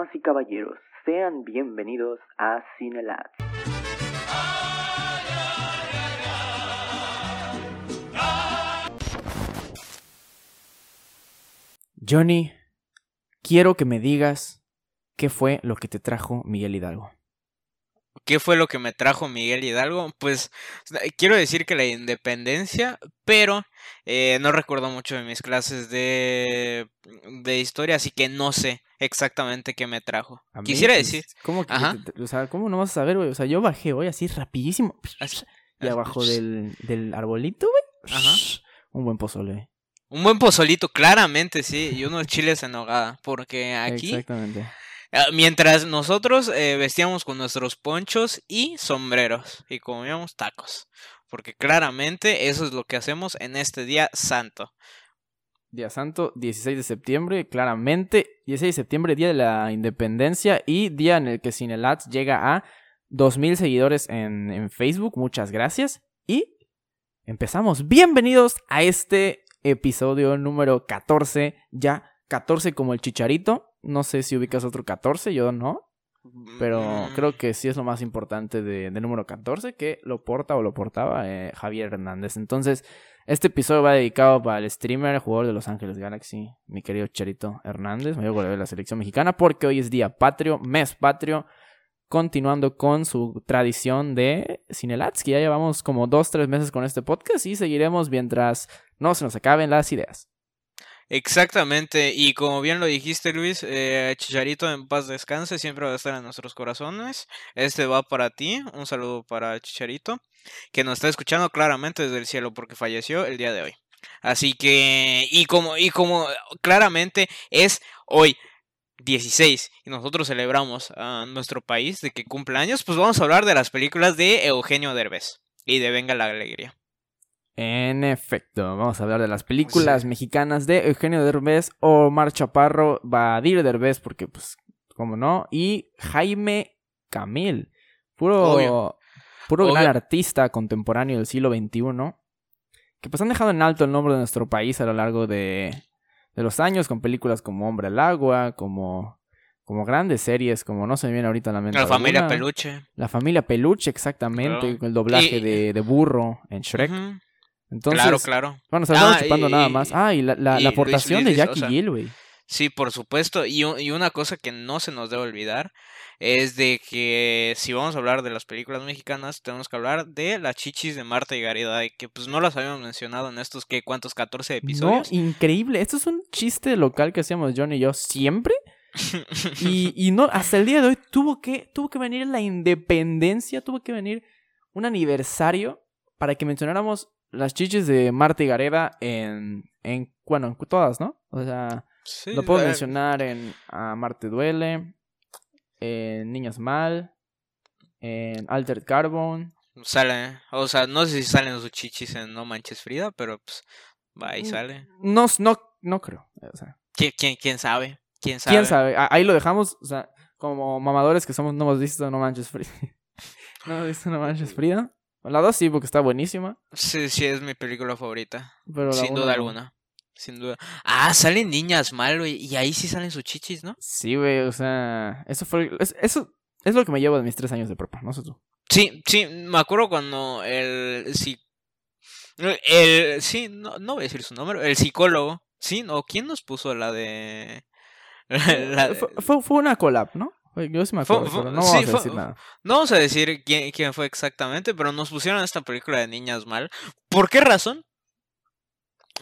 Damas y caballeros, sean bienvenidos a CineLab. Johnny, quiero que me digas qué fue lo que te trajo Miguel Hidalgo. ¿Qué fue lo que me trajo Miguel Hidalgo? Pues quiero decir que la independencia, pero no recuerdo mucho de mis clases de historia, así que no sé exactamente qué me trajo. Quisiera decir... ¿Cómo que, ¿cómo no vas a saber, güey? O sea, yo bajé hoy así rapidísimo. Y abajo del arbolito, güey. Ajá. Un buen pozole, güey. Un buen pozolito, claramente, sí. Y unos chiles en nogada, porque aquí... Exactamente. Mientras nosotros vestíamos con nuestros ponchos y sombreros y comíamos tacos, porque claramente eso es lo que hacemos en este día santo. Día santo, 16 de septiembre, claramente, 16 de septiembre, día de la independencia y día en el que CineLats llega a 2000 seguidores en Facebook, muchas gracias. Y empezamos, bienvenidos a este episodio número 14, ya 14 como el Chicharito. No sé si ubicas otro 14, yo no. Pero creo que sí es lo más importante de número 14, que lo porta o lo portaba Javier Hernández. Entonces, este episodio va dedicado para el streamer, el jugador de Los Ángeles Galaxy, mi querido Chicharito Hernández, mayor goleador de la selección mexicana, porque hoy es día patrio, mes patrio, continuando con su tradición de CineLats, que ya llevamos como 2-3 meses con este podcast y seguiremos mientras no se nos acaben las ideas. Exactamente, y como bien lo dijiste, Luis, Chicharito en paz descanse, siempre va a estar en nuestros corazones. Este va para ti, un saludo para Chicharito, que nos está escuchando claramente desde el cielo porque falleció el día de hoy. Así que, y como claramente es hoy 16 y nosotros celebramos a nuestro país de que cumpla años, pues vamos a hablar de las películas de Eugenio Derbez y de Venga la Alegría. En efecto, vamos a hablar de las películas mexicanas de Eugenio Derbez, Omar Chaparro, Badir Derbez, porque pues, cómo no, y Jaime Camil, puro gran artista contemporáneo del siglo XXI, que pues han dejado en alto el nombre de nuestro país a lo largo de los años, con películas como Hombre al Agua, como grandes series, como no se me viene ahorita a la mente. La familia Peluche. La familia Peluche, exactamente, con el doblaje de burro en Shrek. Uh-huh. Entonces, claro. Bueno, se andaban chupando nada más. Y la aportación de Jackie Gill, güey. Sí, por supuesto. Y una cosa que no se nos debe olvidar es de que si vamos a hablar de las películas mexicanas, tenemos que hablar de las chichis de Martha Higareda, que pues no las habíamos mencionado en estos, ¿qué? ¿Cuántos? 14 episodios. No, increíble. Esto es un chiste local que hacíamos John y yo siempre. y no, hasta el día de hoy tuvo que venir la independencia, tuvo que venir un aniversario para que mencionáramos las chichis de Martha Higareda en todas, ¿no? O sea, sí, lo puedo mencionar en Amarte Duele, en Niñas Mal, en Altered Carbon. Sale, o sea, no sé si salen sus chichis en No Manches Frida, pero pues va y sale. No creo. O sea, ¿Quién sabe? Ahí lo dejamos, o sea, como mamadores que somos, no hemos visto No Manches Frida. No hemos visto No Manches Frida. La 2 sí, porque está buenísima. Sí, es mi película favorita. Pero sin duda alguna. Sin duda. Salen Niñas Mal, güey. Y ahí sí salen sus chichis, ¿no? Sí, güey, o sea... Eso es lo que me llevo de mis 3 años de prepa, no sé tú. Sí, me acuerdo cuando no voy a decir su nombre. El psicólogo. Sí, no, ¿quién nos puso la de...? Fue una collab, ¿no? Yo sí me acuerdo, pero no vamos a decir nada. No vamos a decir quién fue exactamente, pero nos pusieron esta película de Niñas Mal. ¿Por qué razón?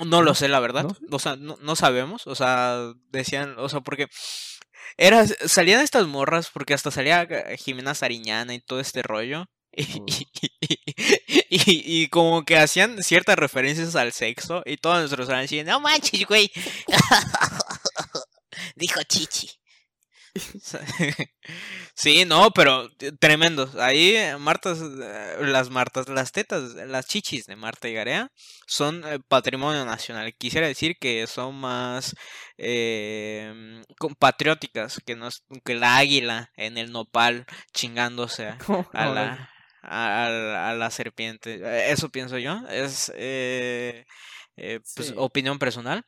No lo sé, la verdad. ¿No? O sea, no sabemos. O sea, decían... O sea, porque... salían estas morras, porque hasta salía Jimena Sariñana y todo este rollo. Y como que hacían ciertas referencias al sexo. Y todos nosotros eran así, no manches, güey. Dijo chichi. Sí, no, pero tremendos. Ahí Martas, las tetas, las chichis de Martha Higareda son patrimonio nacional. Quisiera decir que son más patrióticas que la águila en el nopal chingándose a la serpiente. Eso pienso yo. Es opinión personal.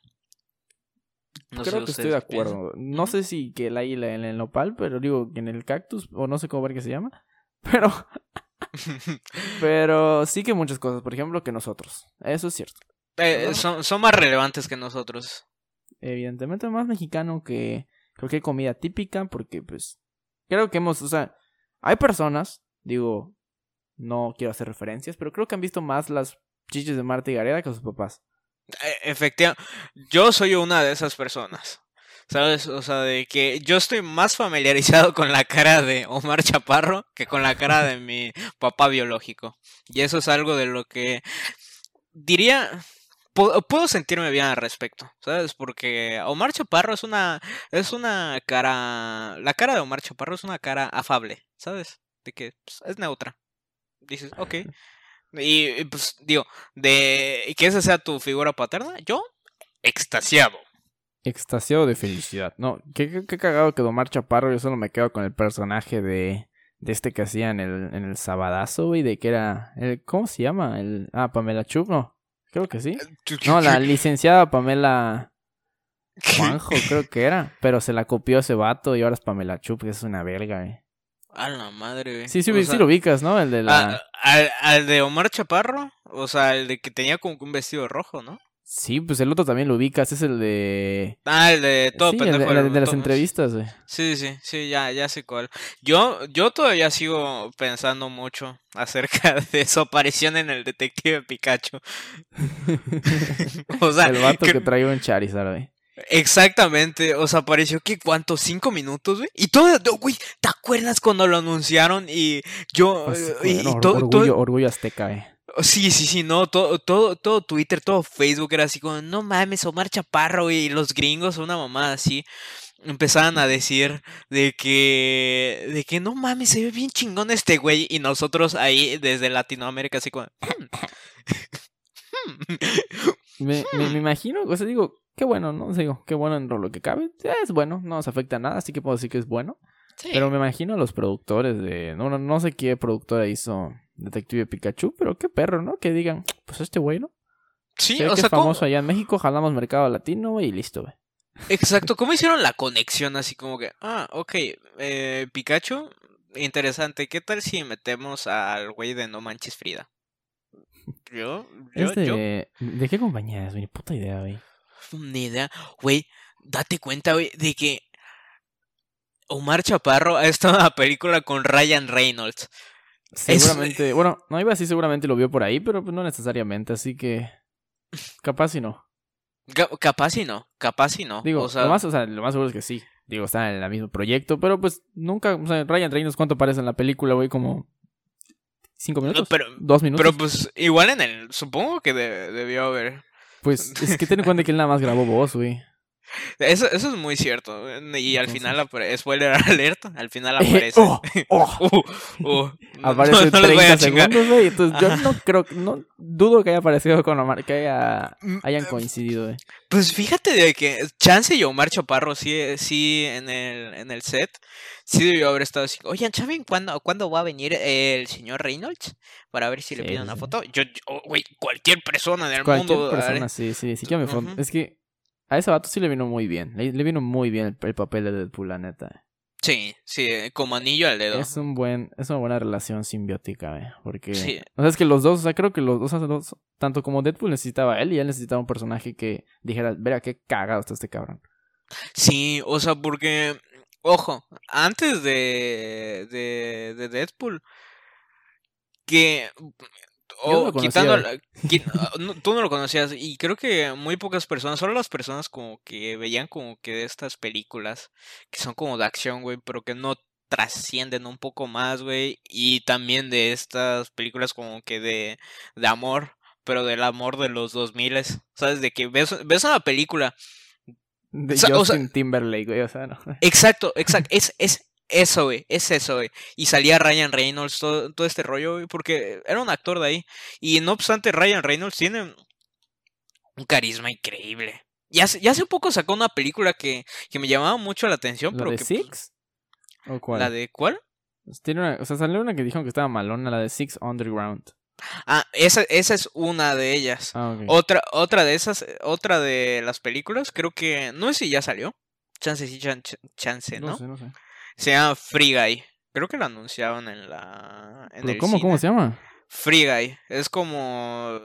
No creo que estoy de acuerdo. Piensan. No sé si que el águila en el nopal, pero digo que en el cactus, o no sé cómo ver que se llama. Pero pero sí que muchas cosas, por ejemplo, que nosotros. Eso es cierto. Son más relevantes que nosotros. Evidentemente más mexicano que cualquier comida típica, porque pues creo que hemos, o sea, hay personas, digo, no quiero hacer referencias, pero creo que han visto más las chichis de Martha Higareda que sus papás. Efectivamente, yo soy una de esas personas, ¿sabes? O sea, de que yo estoy más familiarizado con la cara de Omar Chaparro que con la cara de mi papá biológico. Y eso es algo de lo que diría, puedo sentirme bien al respecto, ¿sabes? Porque Omar Chaparro es una cara, la cara de Omar Chaparro es una cara afable, ¿sabes? De que pues, es neutra. Dices, ok. Y pues digo, de que esa sea tu figura paterna, yo extasiado. Extasiado de felicidad. No, qué cagado que Omar Chaparro, yo solo me quedo con el personaje de este que hacía en el Sabadazo, güey, de que era el, ¿cómo se llama? Pamela Chup, no. Creo que sí. No, la licenciada Pamela Juanjo, creo que era, pero se la copió ese vato y ahora es Pamela Chup, que es una verga, güey. A la madre, güey. Sí, o sea, lo ubicas, ¿no? El de la... Al de Omar Chaparro, o sea, el de que tenía como un vestido rojo, ¿no? Sí, pues el otro también lo ubicas, es el de... Ah, el de todo, sí, pendejo. El de las entrevistas, güey. Sí, ya sé cuál. Yo todavía sigo pensando mucho acerca de su aparición en el Detective Pikachu. O sea... El vato que traía un Charizard, güey. Exactamente, o sea, pareció que ¿cuánto? 5 minutos, güey. Y todo, güey, ¿te acuerdas cuando lo anunciaron? Y yo, pues, orgullo azteca, güey. Sí, no, todo Twitter, todo Facebook era así como, no mames, Omar Chaparro, güey, y los gringos, una mamada así. Empezaban a decir de que no mames, se ve bien chingón este güey, y nosotros ahí desde Latinoamérica así como... Me imagino, o sea, digo... Qué bueno, ¿no? O sea, digo, qué bueno en lo que cabe. Es bueno, no nos afecta a nada, así que puedo decir que es bueno. Sí. Pero me imagino a los productores de... No sé qué productora hizo Detective Pikachu, pero qué perro, ¿no? Que digan, pues este güey, ¿no? Sí, sé o que sea... es famoso allá en México, jalamos mercado latino, güey, y listo, güey. Exacto, ¿cómo hicieron la conexión? Así como que, Pikachu, interesante. ¿Qué tal si metemos al güey de No Manches Frida? Yo. ¿De qué compañía es? Ni puta idea, güey. Ni idea, güey, date cuenta, güey, de que Omar Chaparro ha estado en la película con Ryan Reynolds. Seguramente, seguramente lo vio por ahí, pero no necesariamente, así que capaz y no. Capaz y no. Digo, o sea... lo más seguro es que sí. Digo, está en el mismo proyecto, pero pues nunca, o sea, Ryan Reynolds, ¿cuánto aparece en la película, güey? Como 5 minutos, no, pero, 2 minutos. Pero pues igual en el, supongo que debió haber... Pues es que ten en cuenta que él nada más grabó voz, güey. Eso es muy cierto. Y al final, spoiler alert, al final aparece. Aparece en 30 segundos, güey. Entonces yo no dudo que haya aparecido con Omar, que hayan coincidido, güey. Pues fíjate de que Chance y Omar Chaparro sí en el set, sí debió haber estado así. Oigan, ¿saben cuándo va a venir el señor Reynolds? Para ver si le piden una foto. Güey, cualquier persona del mundo. Cualquier persona, sí, que me fondo. Es que a ese vato sí le vino muy bien. Le vino muy bien el papel de Deadpool, la neta. Sí, como anillo al dedo. Es una buena relación simbiótica, güey. Porque, sí. O sea, es que los dos, o sea, creo que los dos, tanto como Deadpool necesitaba a él, y él necesitaba un personaje que dijera, verá qué cagado está este cabrón. Sí, o sea, porque, ojo, antes de Deadpool, que... tú no lo conocías, y creo que muy pocas personas, solo las personas como que veían como que de estas películas que son como de acción, güey, pero que no trascienden un poco más, güey, y también de estas películas como que de amor, pero del amor de los 2000, ¿sabes? De que ves una película de Justin Timberlake, güey, o sea, no. Exacto, Es eso, güey. Y salía Ryan Reynolds, todo este rollo, güey, porque era un actor de ahí. Y no obstante, Ryan Reynolds tiene un carisma increíble. Y hace poco sacó una película que me llamaba mucho la atención. ¿La de Six? ¿O cuál? ¿La de cuál? Tiene una, o sea, salió una que dijeron que estaba malona, la de Six Underground. Ah, esa es una de ellas. Ah, okay. Otra de esas, otra de las películas, creo que, no sé si ya salió. Chance sí, chance, ¿no? No sé. Se llama Free Guy. Creo que lo anunciaban en ¿Pero el cómo? Cine. ¿Cómo se llama? Free Guy. Es como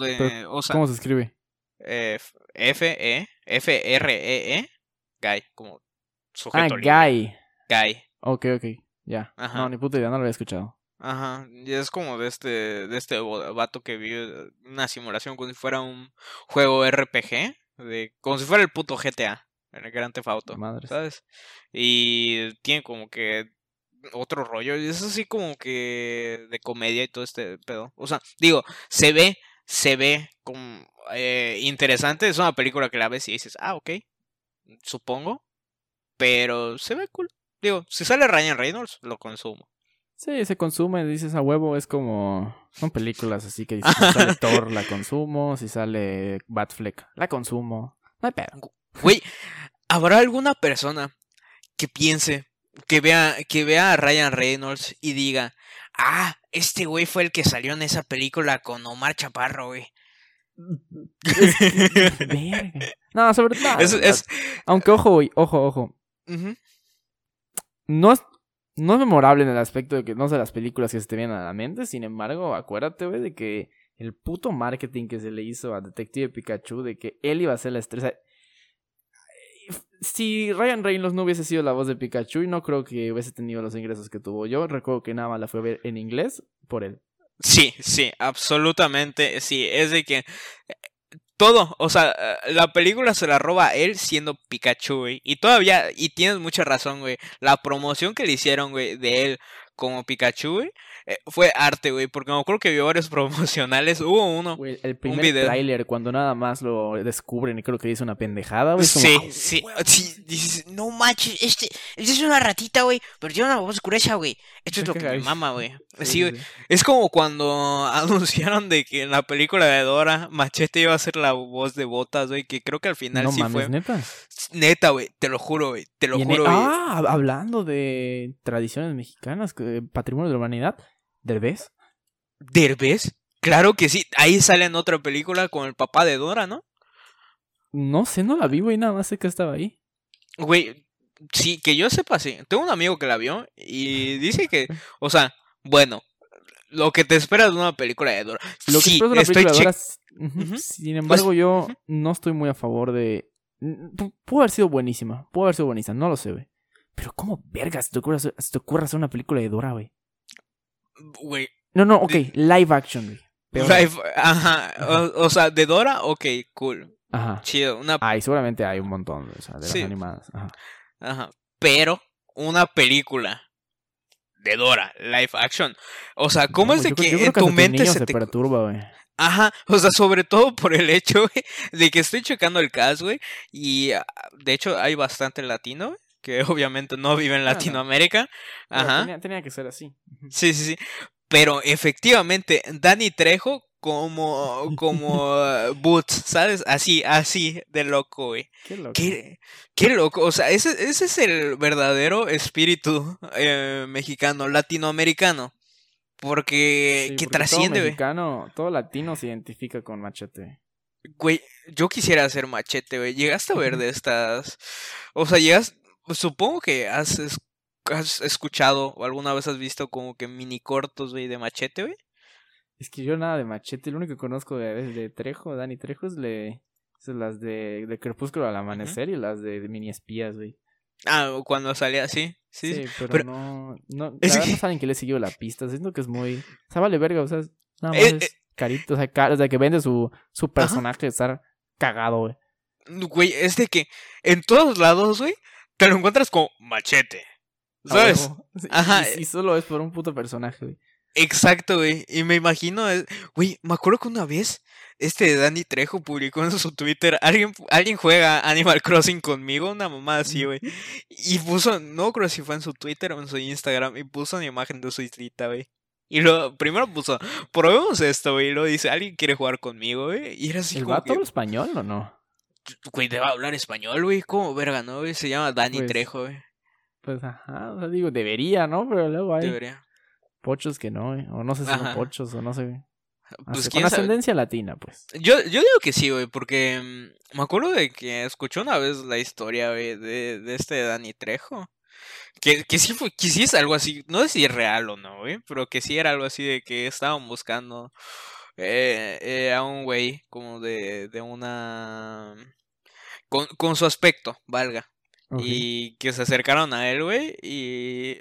de... Pero, o sea, ¿cómo se escribe? F-R-E-E Guy, como sujeto libre. Ah, Guy. Ok, ya. Ajá. No, ni puta idea, no lo había escuchado. Ajá, y es como de este vato que vive una simulación como si fuera un juego RPG, como si fuera el puto GTA, en el Grand Theft Auto, madre, ¿sabes? Y tiene como que otro rollo, y es así como que de comedia y todo este pedo. O sea, digo, se ve como interesante, es una película que la ves y dices, ah, ok, supongo, pero se ve cool. Digo, si sale Ryan Reynolds, lo consumo. Sí, se consume, dices a huevo, es como... Son películas así que dices, si sale Thor, la consumo, si sale Batfleck, la consumo, no hay pedo. Güey, ¿habrá alguna persona que piense, que vea a Ryan Reynolds y diga, ah, este güey fue el que salió en esa película con Omar Chaparro, güey? No, sobre todo... Aunque ojo. Uh-huh. No es memorable en el aspecto de que no sé las películas que se te vienen a la mente. Sin embargo, acuérdate, güey, de que el puto marketing que se le hizo a Detective Pikachu, de que él iba a ser la estrella. Si Ryan Reynolds no hubiese sido la voz de Pikachu, no creo que hubiese tenido los ingresos que tuvo. Yo recuerdo que nada más la fui a ver en inglés por él. Sí, absolutamente. Sí, es de que... Todo, o sea, la película se la roba a él siendo Pikachu, güey. Y tienes mucha razón, güey. La promoción que le hicieron, güey, de él como Pikachu, güey, fue arte, güey. Porque me acuerdo que vio varios promocionales. Hubo uno, güey, el primer tráiler, cuando nada más lo descubren y creo que dice una pendejada, güey. Sí. Dices, no manches, este es una ratita, güey, pero tiene una voz gruesa, güey. Esto es lo que me mama, güey. Sí, güey. Sí. Es como cuando anunciaron de que en la película de Dora, Machete iba a ser la voz de Botas, güey, que creo que al final no, sí mames, fue. Neta, güey, te lo juro, güey. Güey. Ah, hablando de tradiciones mexicanas, patrimonio de la humanidad. ¿Derbez? Claro que sí. Ahí sale en otra película con el papá de Dora, ¿no? No sé, no la vi, güey. Nada más sé que estaba ahí. Güey, sí, que yo sepa, sí. Tengo un amigo que la vio y dice que... O sea, bueno, lo que te esperas de una película de Dora. Lo que esperas de una película de Dora... Sin embargo, yo no estoy muy a favor de... Pudo haber sido buenísima. No lo sé, güey. Pero ¿cómo verga se te ocurre hacer una película de Dora, güey? Güey. No, ok, live action, güey. Ajá. O sea, de Dora, ok, cool. Ajá. Chido. Ay, seguramente hay un montón, o sea, de las animadas. Ajá. Pero una película de Dora, live action. O sea, ¿cómo es de que en tu mente se te perturba, güey? Ajá, o sea, sobre todo por el hecho, güey, de que estoy checando el cast, güey, y de hecho hay bastante latino, güey, que obviamente no vive en Latinoamérica. Ajá. Tenía que ser así. Sí. Pero efectivamente, Danny Trejo como Boots, ¿sabes? Así de loco, güey. Qué loco. Qué loco. O sea, ese es el verdadero espíritu mexicano, latinoamericano. Porque trasciende, güey. Todo latino se identifica con Machete. Güey, yo quisiera ser Machete, güey. ¿Llegaste a ver de estas? O sea, supongo que has escuchado o alguna vez has visto como que mini cortos, güey, de Machete, güey. Es que yo nada de Machete, lo único que conozco de Trejo, Danny Trejo, es las de Crepúsculo al Amanecer. Uh-huh. Y las de Mini Espías, güey. Ah, cuando salía así. Sí, pero no, la verdad no saben que le he seguido la pista, siento que es muy... O sea, vale verga, o sea, nada más es carito, o sea, que vende su personaje de estar cagado, güey. Güey, es de que en todos lados, güey, te lo encuentras con Machete, ¿sabes? Ajá. Y solo es por un puto personaje, güey. Exacto, güey. Y me imagino, güey, me acuerdo que una vez Danny Trejo publicó en su Twitter, alguien juega Animal Crossing conmigo, una mamá así, güey. Y puso, no creo si fue en su Twitter o en su Instagram, y puso una imagen de su islita, güey. Y lo primero puso, probemos esto, güey. Y luego dice, ¿alguien quiere jugar conmigo, güey? Y era así. ¿El vato habla español o no? Güey, debe hablar español, güey. ¿Cómo verga, no, güey? Se llama Danny Trejo, güey. Pues ajá, o sea, digo, debería, ¿no? Pero luego hay... Debería. pochos que no, o no sé si son pochos o no sé. Pues, con ascendencia latina, pues. Yo digo que sí, güey, porque me acuerdo de que escuché una vez la historia, güey, de este Danny Trejo. Que sí es algo así, no sé si es real o no, güey, pero que sí era algo así de que estaban buscando a un güey como de una... Con su aspecto, valga. Okay. Y que se acercaron a él, güey, y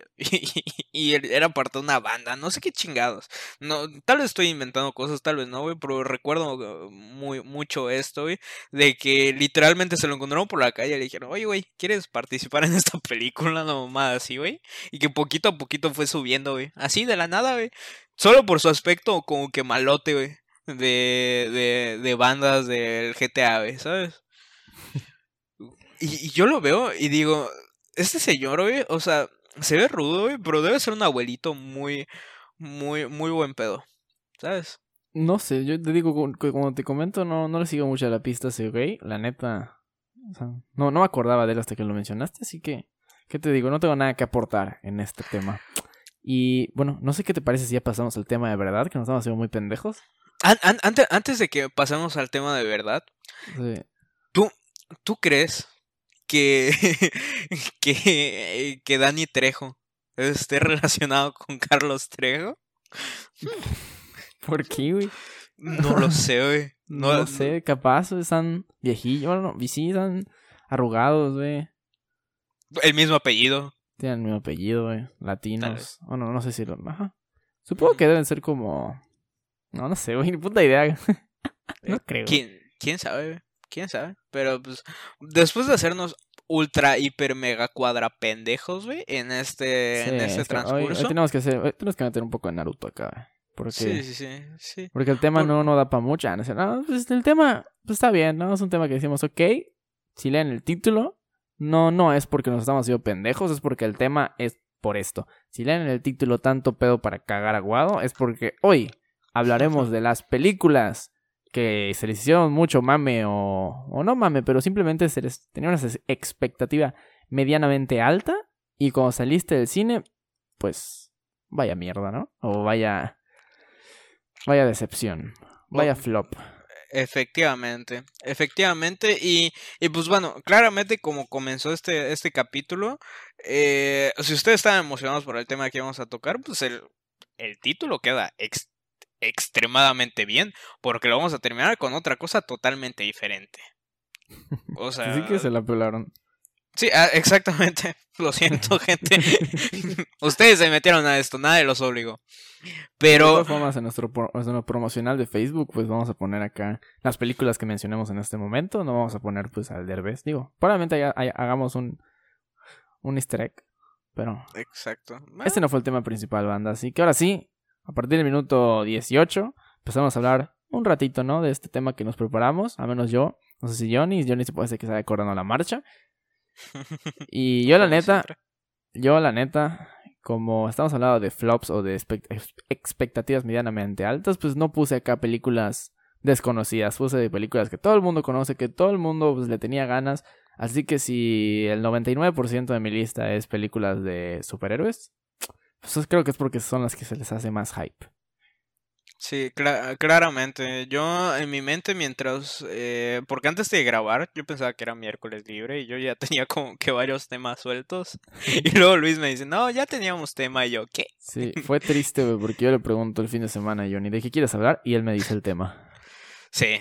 era parte de una banda, no sé qué chingados. No, tal vez estoy inventando cosas, tal vez no, güey, pero recuerdo mucho esto, güey, de que literalmente se lo encontraron por la calle y le dijeron, oye, güey, ¿quieres participar en esta película? Una mamada así, güey, y que poquito a poquito fue subiendo, güey, así de la nada, güey, solo por su aspecto como que malote, güey, de bandas del GTA, güey, ¿sabes? Y yo lo veo y digo, este señor, güey, o sea, se ve rudo, güey, pero debe ser un abuelito muy buen pedo, ¿sabes? No sé, yo te digo, como te comento, no le sigo mucho a la pista ese güey, la neta, o sea, no me acordaba de él hasta que lo mencionaste, así que, ¿qué te digo? No tengo nada que aportar en este tema. Y, bueno, no sé qué te parece si ya pasamos al tema de verdad, que nos estamos haciendo muy pendejos. Antes de que pasemos al tema de verdad, sí. ¿Tú crees que Danny Trejo esté relacionado con Carlos Trejo? ¿Por qué, güey? No lo sé, güey. No lo sé, capaz, están viejillos, sí, están arrugados, güey. El mismo apellido. Tienen el mismo apellido, güey, latinos. O no sé si lo... Ajá. Supongo que deben ser como... No sé, güey, ni puta idea. No creo. ¿Quién sabe, güey? ¿Quién sabe? Pero pues después de hacernos ultra, hiper, mega, cuadra pendejos, güey, en este transcurso. Hoy tenemos que meter un poco de Naruto acá, güey. Porque, sí. Porque el tema no da para mucho. No, pues el tema pues, está bien, ¿no? Es un tema que decimos, ok, si leen el título, no es porque nos estamos haciendo pendejos, es porque el tema es por esto. Si leen el título tanto pedo para cagar aguado, es porque hoy hablaremos de las películas que se les hicieron mucho mame o no mame, pero simplemente se les tenía una expectativa medianamente alta y cuando saliste del cine, pues vaya mierda, ¿no? O vaya decepción, vaya flop. Efectivamente, y pues bueno, claramente como comenzó este capítulo, si ustedes están emocionados por el tema que vamos a tocar, pues el título queda extremadamente bien, porque lo vamos a terminar con otra cosa totalmente diferente. O sea, sí que se la pelaron. Sí, exactamente. Lo siento, gente. Ustedes se metieron a esto, nadie los obligó. Pero de todas formas, en nuestro promocional de Facebook, pues vamos a poner acá las películas que mencionemos en este momento. No vamos a poner pues al Derbez, digo, probablemente hagamos un easter egg, pero exacto. Este no fue el tema principal, banda, así que ahora sí, a partir del minuto 18 empezamos a hablar un ratito, ¿no? De este tema que nos preparamos. A menos yo. No sé si Johnny se puede ser que se haya acordado la marcha. Y yo la neta, como estamos hablando de flops o de expectativas medianamente altas, pues no puse acá películas desconocidas. Puse de películas que todo el mundo conoce, que todo el mundo pues, le tenía ganas. Así que si el 99% de mi lista es películas de superhéroes, pues creo que es porque son las que se les hace más hype. Sí, claramente. Yo en mi mente mientras... porque antes de grabar yo pensaba que era miércoles libre y yo ya tenía como que varios temas sueltos. Y luego Luis me dice, no, ya teníamos tema. Y yo, ¿qué? Sí, fue triste, güey, porque yo le pregunto el fin de semana a Johnny, ¿de qué quieres hablar? Y él me dice el tema. Sí,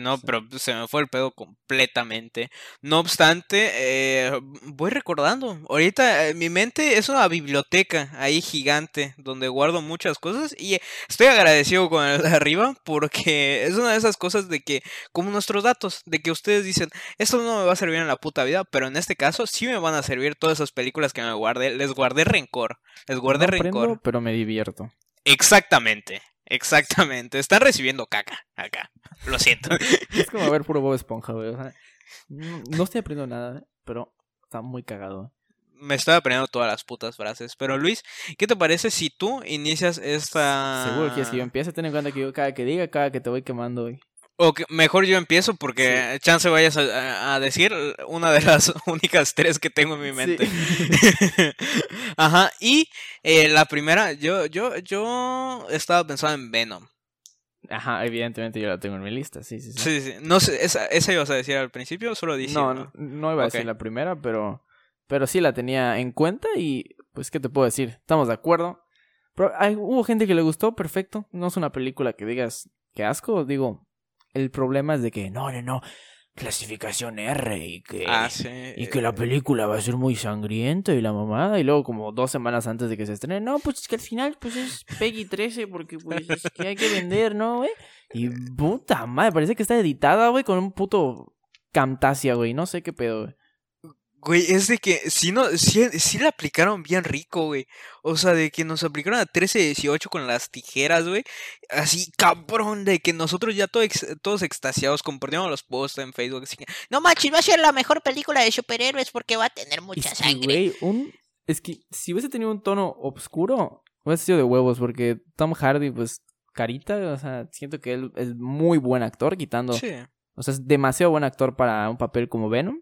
no, pero se me fue el pedo completamente. No obstante, voy recordando. Ahorita mi mente es una biblioteca ahí gigante donde guardo muchas cosas y estoy agradecido con el de arriba porque es una de esas cosas de que, como nuestros datos, de que ustedes dicen, esto no me va a servir en la puta vida, pero en este caso sí me van a servir todas esas películas que me guardé. Les guardé rencor, no rencor. Aprendo, pero me divierto. Exactamente, están recibiendo caca acá, lo siento. Es como ver puro Bob Esponja, güey, o sea, no estoy aprendiendo nada, pero está muy cagado. Me estoy aprendiendo todas las putas frases, pero Luis, ¿qué te parece si tú inicias esta...? Seguro que es que yo empiece, ten en cuenta que yo cada que diga, cada que te voy quemando, güey. Okay, mejor yo empiezo porque sí. Chance vayas a decir una de las únicas tres que tengo en mi mente. Sí. Ajá, y la primera, yo estaba pensando en Venom. Ajá, evidentemente yo la tengo en mi lista, sí. Sí. No sé, ¿esa ibas a decir al principio o solo dije? No iba a decir la primera, pero sí la tenía en cuenta y pues, ¿qué te puedo decir? Estamos de acuerdo. Pero hubo gente que le gustó, perfecto. No es una película que digas, qué asco, digo... El problema es de que no, clasificación R y que sí, y que la película va a ser muy sangrienta y la mamada. Y luego como 2 semanas antes de que se estrene, no, pues es que al final pues es Peggy 13 porque pues es que hay que vender, ¿no, güey? Y puta madre, parece que está editada, güey, con un puto Camtasia, güey, no sé qué pedo, güey. Güey, es de que sí la aplicaron bien rico, güey. O sea, de que nos aplicaron a 13-18 con las tijeras, güey. Así, cabrón, de que nosotros ya todos extasiados compartimos los posts en Facebook. Así que, no manches, va a ser la mejor película de superhéroes porque va a tener mucha sangre. Güey, es que si hubiese tenido un tono oscuro, hubiese sido de huevos porque Tom Hardy, pues, carita, o sea, siento que él es muy buen actor quitando... Sí. O sea, es demasiado buen actor para un papel como Venom.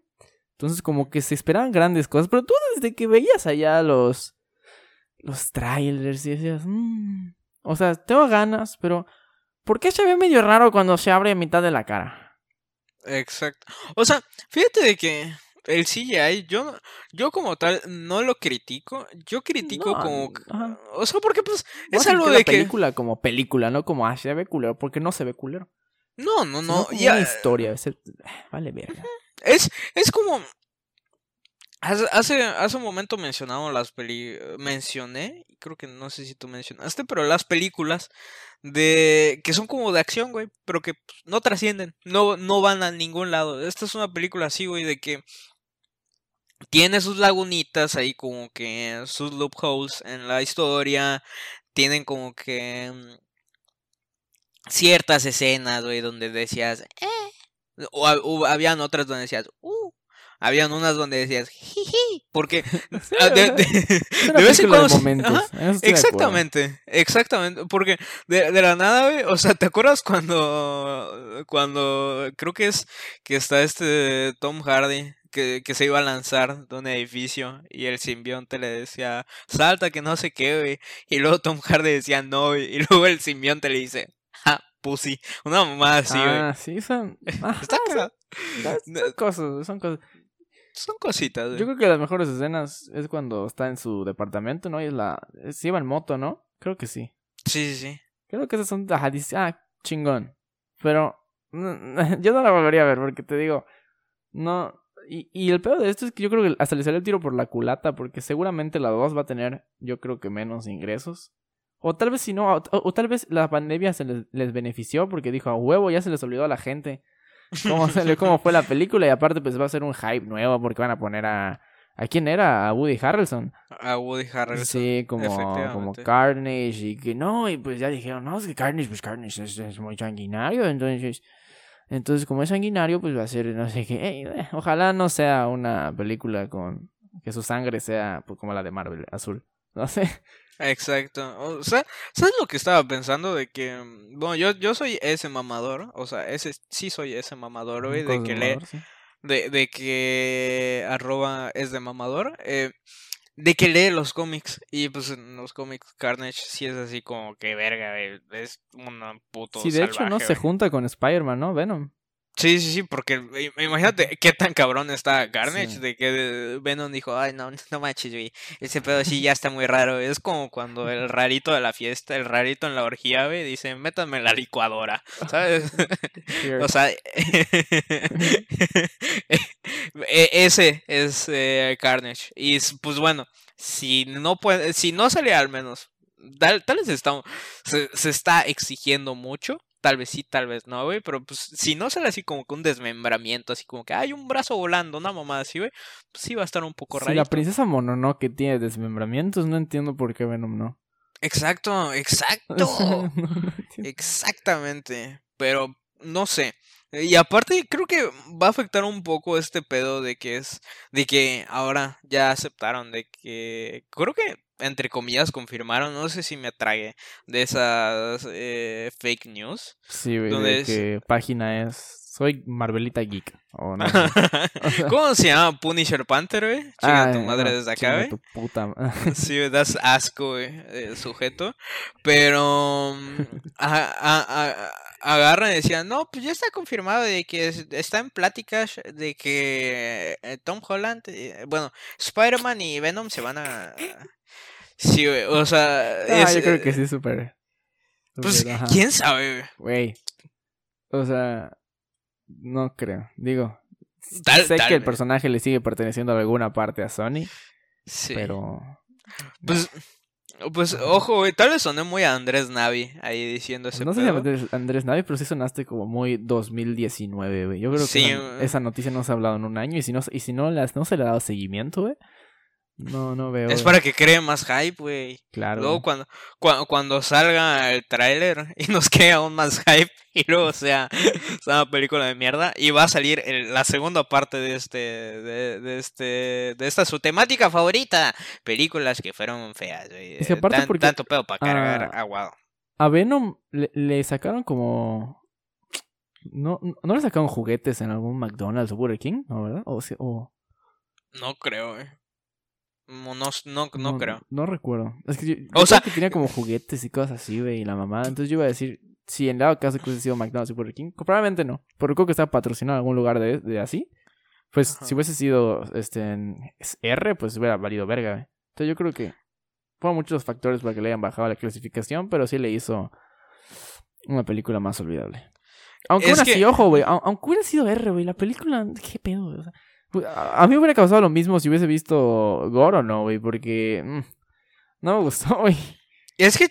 Entonces como que se esperaban grandes cosas, pero tú desde que veías allá los trailers y decías, o sea, tengo ganas, pero ¿por qué se ve medio raro cuando se abre a mitad de la cara? Exacto. O sea, fíjate de que el CGI, yo como tal no lo critico, yo critico no, como... Ajá. O sea, porque pues es algo de que... La película como película, no como, se ve culero, porque no se ve culero. No. Es una historia, vale verga. Uh-huh. Es como... Hace un momento mencioné, creo que no sé si tú mencionaste, pero las películas de que son como de acción, güey, pero que pues, no trascienden, no van a ningún lado. Esta es una película así, güey, de que tiene sus lagunitas ahí como que sus loopholes en la historia, tienen como que ciertas escenas, güey, donde decías... O habían otras donde decías, habían unas donde decías, jiji, porque de vez en cuando... Exactamente, porque de la nada, güey, o sea, ¿te acuerdas cuando creo que es que está este Tom Hardy que se iba a lanzar de un edificio y el simbionte le decía, salta que no sé qué, güey, y luego Tom Hardy decía no, güey, y luego el simbionte le dice, ja. Pussy, una mamada así, güey. Sí, son... Son cosas. Son cositas, güey. Yo creo que las mejores escenas es cuando está en su departamento, ¿no? Y se iba en moto, ¿no? Creo que sí. Sí. Creo que esas son... chingón. Pero... yo no la volvería a ver porque te digo... No... Y el peor de esto es que yo creo que hasta le salió el tiro por la culata porque seguramente la 2 va a tener, yo creo que menos ingresos. O tal vez si no, o tal vez la pandemia se les benefició porque dijo, a huevo, ya se les olvidó a la gente cómo fue la película. Y aparte pues va a ser un hype nuevo porque van a poner ¿a quién era? A Woody Harrelson. Sí, como Carnage y que no, y pues ya dijeron, no, es que Carnage es muy sanguinario. Entonces como es sanguinario pues va a ser, no sé qué, ojalá no sea una película con que su sangre sea pues, como la de Marvel, azul, no sé. Exacto, o sea, ¿sabes lo que estaba pensando? De que, bueno, yo soy ese mamador, o sea, sí soy ese mamador, güey, de que @, es de mamador, de que lee los cómics, y pues en los cómics Carnage sí es así como que verga, güey, es un puto salvaje. Sí, de hecho no se junta con Spider-Man, ¿no? Venom. Sí, porque imagínate qué tan cabrón está Carnage, sí. De que Venom dijo, ay, no manches, güey, ese pedo sí ya está muy raro, es como cuando el rarito de la fiesta, el rarito en la orgía, güey, dice, métanme en la licuadora, ¿sabes? O sea, ese es Carnage, y pues bueno, si no sale al menos, tal vez se está exigiendo mucho. Tal vez sí, tal vez no, güey, pero pues si no sale así como que un desmembramiento, así como que hay un brazo volando, una mamada así, güey, pues sí va a estar un poco raro. Si la princesa Mononoke tiene desmembramientos, no entiendo por qué Venom no. Exacto. Exactamente, pero no sé. Y aparte creo que va a afectar un poco este pedo de que ahora ya aceptaron de que creo que entre comillas, confirmaron, no sé si me tragué de esas fake news. Sí, güey, de que página es... Soy Marvelita Geek. Oh, no. ¿Cómo se llama? Punisher Panther, güey. Chinga tu madre desde acá, güey. Tu puta. Sí, das asco, güey, sujeto. Pero agarran y decían, no, pues ya está confirmado de que está en pláticas de que Tom Holland, bueno, Spider-Man y Venom se van a... Sí, güey, o sea... yo creo que sí, súper. Pues, ajá. ¿Quién sabe, güey? O sea... No creo, digo, sé que el personaje le sigue perteneciendo a alguna parte a Sony, sí. Pero... Pues ojo, güey, tal vez soné muy a Andrés Navi ahí diciendo ese pedo. No sé si Andrés Navi, pero sí sonaste como muy 2019, güey. Yo creo que sí, esa noticia no se ha hablado en un año y si no se le ha dado seguimiento, güey. No veo. Es para que cree más hype, güey. Claro. Luego cuando salga el tráiler y nos quede aún más hype y luego sea una película de mierda y va a salir la segunda parte de esta su temática favorita, películas que fueron feas, güey. Es que aparte porque tanto pedo para cargar aguado. A Venom le sacaron como no le sacaron juguetes en algún McDonald's o Burger King, ¿no, verdad? No creo, güey. No creo. No recuerdo. Es que yo sea que tenía como juguetes y cosas así, güey, y la mamada. Entonces yo iba a decir, si en dado caso que hubiese sido McDonald's y Burger King, probablemente no. Pero creo que estaba patrocinado en algún lugar de así. Pues ajá. Si hubiese sido en R, pues hubiera valido verga, güey. Entonces yo creo que fueron muchos factores para que le hayan bajado la clasificación, pero sí le hizo una película más olvidable. Aunque hubiera sido, ojo, güey, aunque hubiera sido R, güey, la película, qué pedo, güey, o sea. A mí me hubiera causado lo mismo si hubiese visto Gore o no, güey, porque no me gustó, güey. Es que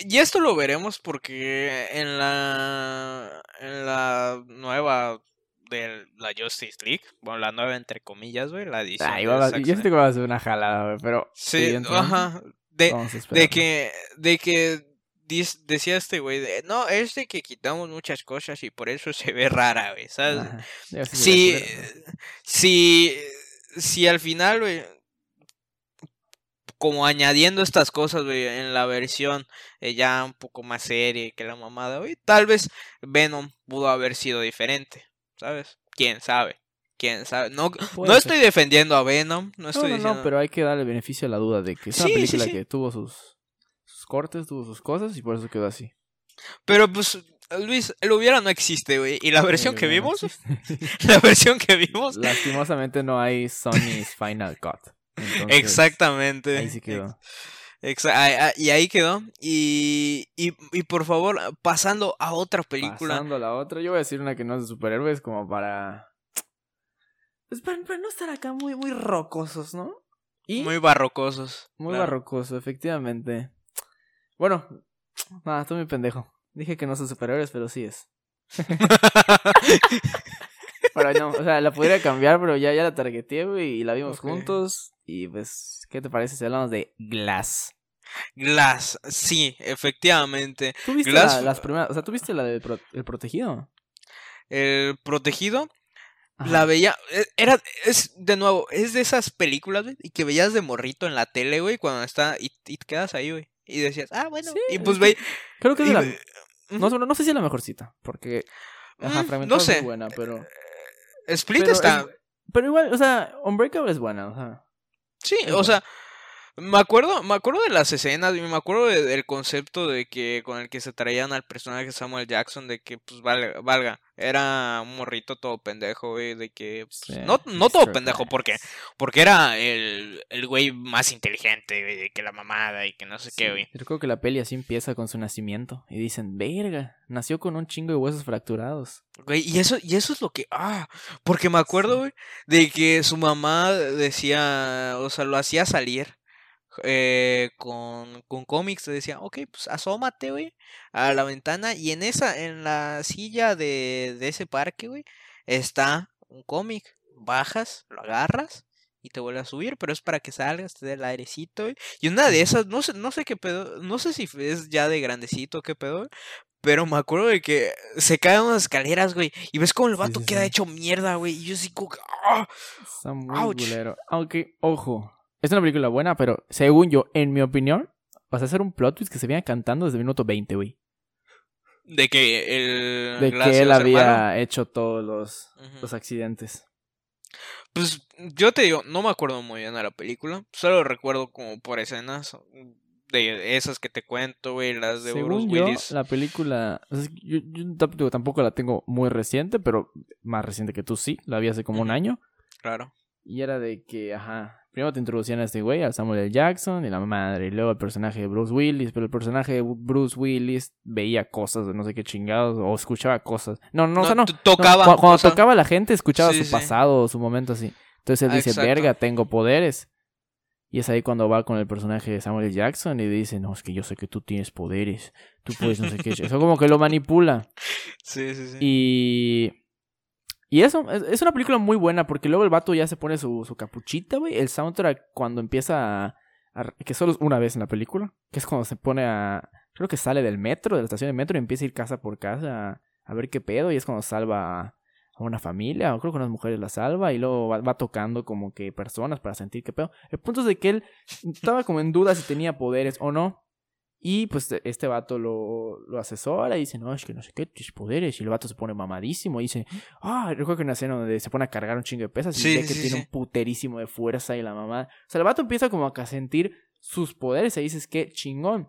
y esto lo veremos porque en la nueva de la Justice League, bueno, la nueva entre comillas, güey, la edición. Yo sé que va a ser una jalada, güey, pero sí, ajá, de que decía este güey, no, es de que quitamos muchas cosas y por eso se ve rara, güey, ¿sabes? Ajá, si al final, güey, como añadiendo estas cosas, güey, en la versión ya un poco más seria que la mamada, güey, tal vez Venom pudo haber sido diferente, ¿sabes? ¿Quién sabe? No estoy defendiendo a Venom, no, pero hay que darle el beneficio a la duda de que es una película que tuvo sus cortes, tuvo sus cosas y por eso quedó así. Pero pues, Luis, el hubiera no existe, güey. Y la versión que vimos, lastimosamente no hay Sony's Final Cut. Entonces, exactamente. Ahí sí quedó. Y ahí quedó. Y por favor, pasando a otra película. Yo voy a decir una que no es de superhéroes, como para... Pues para no estar acá muy, muy rocosos, ¿no? ¿Y? Muy barrocosos. Barrocoso, efectivamente. Bueno, nada, estoy muy pendejo. Dije que no son superhéroes, pero sí es. Pero no, o sea, la pudiera cambiar, pero ya la targeteé, güey, y la vimos juntos. Y pues, ¿qué te parece si hablamos de Glass? Glass, sí, efectivamente. ¿Tú viste Glass... las primeras? O sea, ¿tú viste la del el protegido? El protegido. Ajá. La veía, es de esas películas, güey, que veías de morrito en la tele, güey, cuando está, y te quedas ahí, güey. Y decías, bueno, sí, y pues ve. Creo que es no sé si es la mejorcita, porque Fragmentado no sé. Es muy buena, pero Split pero igual, o sea, Unbreakable es buena, o sea. Sí, o sea, me acuerdo de las escenas, y me acuerdo del concepto de que con el que se traían al personaje Samuel Jackson, de que pues valga, era un morrito todo pendejo, güey, de que pues, sí, no todo pendejo, porque era el güey más inteligente, güey, de que la mamada y que no sé qué, güey. Yo creo que la peli así empieza con su nacimiento y dicen, verga, nació con un chingo de huesos fracturados. Güey, y eso es lo que, porque me acuerdo, güey, de que su mamá decía, o sea, lo hacía salir con cómics, decía, ok, pues asómate, güey, a la ventana, y en la silla de ese parque, güey, está un cómic, bajas, lo agarras y te vuelve a subir, pero es para que salgas, te dé el airecito, güey. Y una de esas, no sé qué pedo, no sé si es ya de grandecito, qué pedo, güey, pero me acuerdo de que se caen unas escaleras, güey, y ves como el vato queda hecho mierda, güey, y yo sí, está muy culero. Aunque, ojo, Es una película buena, pero según yo, en mi opinión, vas a hacer un plot twist que se viene cantando desde el minuto 20, güey. De que él había hecho todos los accidentes. Pues yo te digo, no me acuerdo muy bien de la película. Solo recuerdo como por escenas de esas que te cuento, güey, las de Bruce Willis. Según yo, la película... O sea, yo tampoco la tengo muy reciente, pero más reciente que tú sí. La vi hace como un año. Claro. Y era de que, primero te introducían a este güey, a Samuel L. Jackson y la madre, y luego el personaje de Bruce Willis, pero el personaje de Bruce Willis veía cosas, no sé qué chingados, o escuchaba cosas. Tocaba. No, cuando tocaba a la gente, escuchaba su pasado, su momento así. Entonces él dice, exacto, verga, tengo poderes. Y es ahí cuando va con el personaje de Samuel L. Jackson y dice, no, es que yo sé que tú tienes poderes, tú puedes no sé qué. Eso como que lo manipula. Sí, sí, sí. Y eso, es una película muy buena porque luego el vato ya se pone su capuchita, güey. El soundtrack cuando empieza que solo es una vez en la película, que es cuando se pone creo que sale del metro, de la estación de metro, y empieza a ir casa por casa a ver qué pedo. Y es cuando salva a una familia, o creo que unas mujeres la salva. Y luego va tocando como que personas para sentir qué pedo. El punto es de que él estaba como en duda si tenía poderes o no. Y pues este vato lo asesora y dice, no, es que no sé qué, tus poderes. Y el vato se pone mamadísimo y dice, recuerdo que una escena donde se pone a cargar un chingo de pesas y tiene un puterísimo de fuerza y la mamada. O sea, el vato empieza como a sentir sus poderes y dices, qué chingón.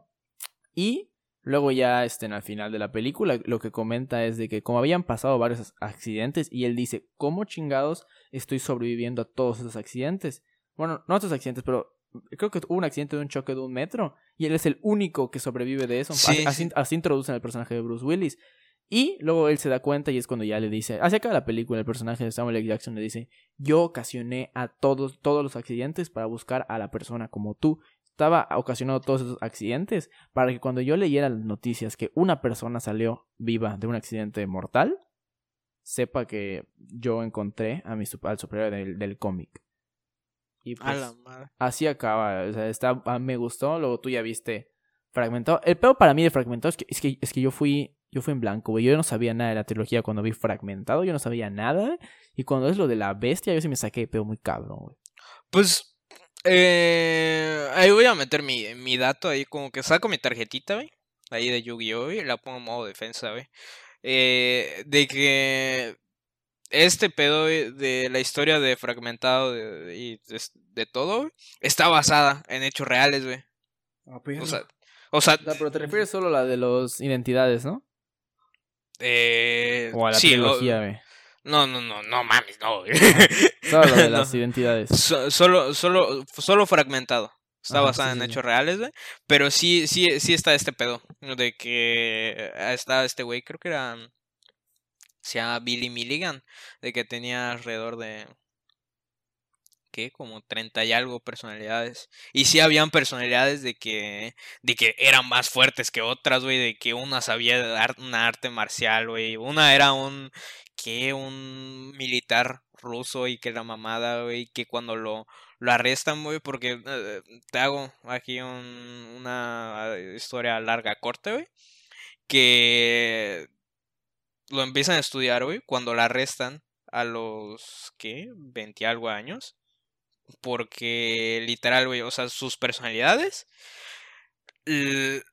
Y luego ya al final de la película lo que comenta es de que como habían pasado varios accidentes y él dice, ¿cómo chingados estoy sobreviviendo a todos esos accidentes? Bueno, no a estos accidentes, pero... Creo que hubo un accidente de un choque de un metro y él es el único que sobrevive de eso. Así introducen al personaje de Bruce Willis. Y luego él se da cuenta y es cuando ya le dice... Así acaba la película, el personaje de Samuel L. Jackson le dice... Yo ocasioné a todos los accidentes para buscar a la persona como tú. Estaba ocasionando todos esos accidentes para que cuando yo leyera las noticias que una persona salió viva de un accidente mortal... Sepa que yo encontré al superior del cómic. Y pues, a la madre. Así acaba. O sea, me gustó. Luego tú ya viste Fragmentado. El peor para mí de Fragmentado es que yo fui en blanco, güey. Yo no sabía nada de la trilogía cuando vi Fragmentado. Yo no sabía nada. Y cuando es lo de la bestia, yo sí me saqué de pedo muy cabrón, güey. Pues, ahí voy a meter mi dato ahí. Como que saco mi tarjetita, güey. Ahí de Yu-Gi-Oh! Güey. La pongo en modo defensa, güey. De que... Este pedo de la historia de Fragmentado de todo está basada en hechos reales, güey. Pero te refieres solo a la de los identidades, ¿no? O a la trilogía, güey. No mames, no, güey. Solo la de las identidades. Solo Fragmentado. Está basada en hechos reales, güey. Pero sí está este pedo. De que está este güey, creo que era... Se llama Billy Milligan, de que tenía alrededor de... ¿Qué? Como 30 y algo personalidades. Y sí habían personalidades de que eran más fuertes que otras, güey. De que una sabía una arte marcial, güey. Una era un militar ruso y que la mamada, güey. Que cuando lo arrestan, güey, porque... te hago aquí una historia larga, corta, güey. Que... Lo empiezan a estudiar, güey, cuando la arrestan a los, ¿qué? 20 y algo años. Porque, literal, güey, o sea, sus personalidades. El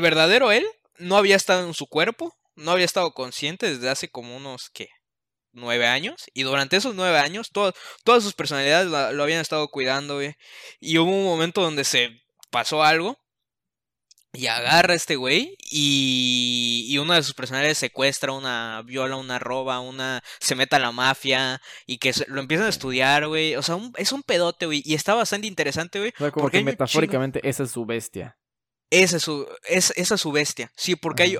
verdadero él no había estado en su cuerpo, no había estado consciente desde hace como unos, ¿qué? 9 años. Y durante esos 9 años, todas sus personalidades lo habían estado cuidando, güey. Y hubo un momento donde se pasó algo. Y agarra a este güey y una de sus personalidades secuestra, una viola, una roba, una se mete a la mafia y que lo empiezan a estudiar, güey. O sea, es un pedote, güey. Y está bastante interesante, güey. O sea, como porque que metafóricamente esa es su bestia. Esa es su bestia. Sí, porque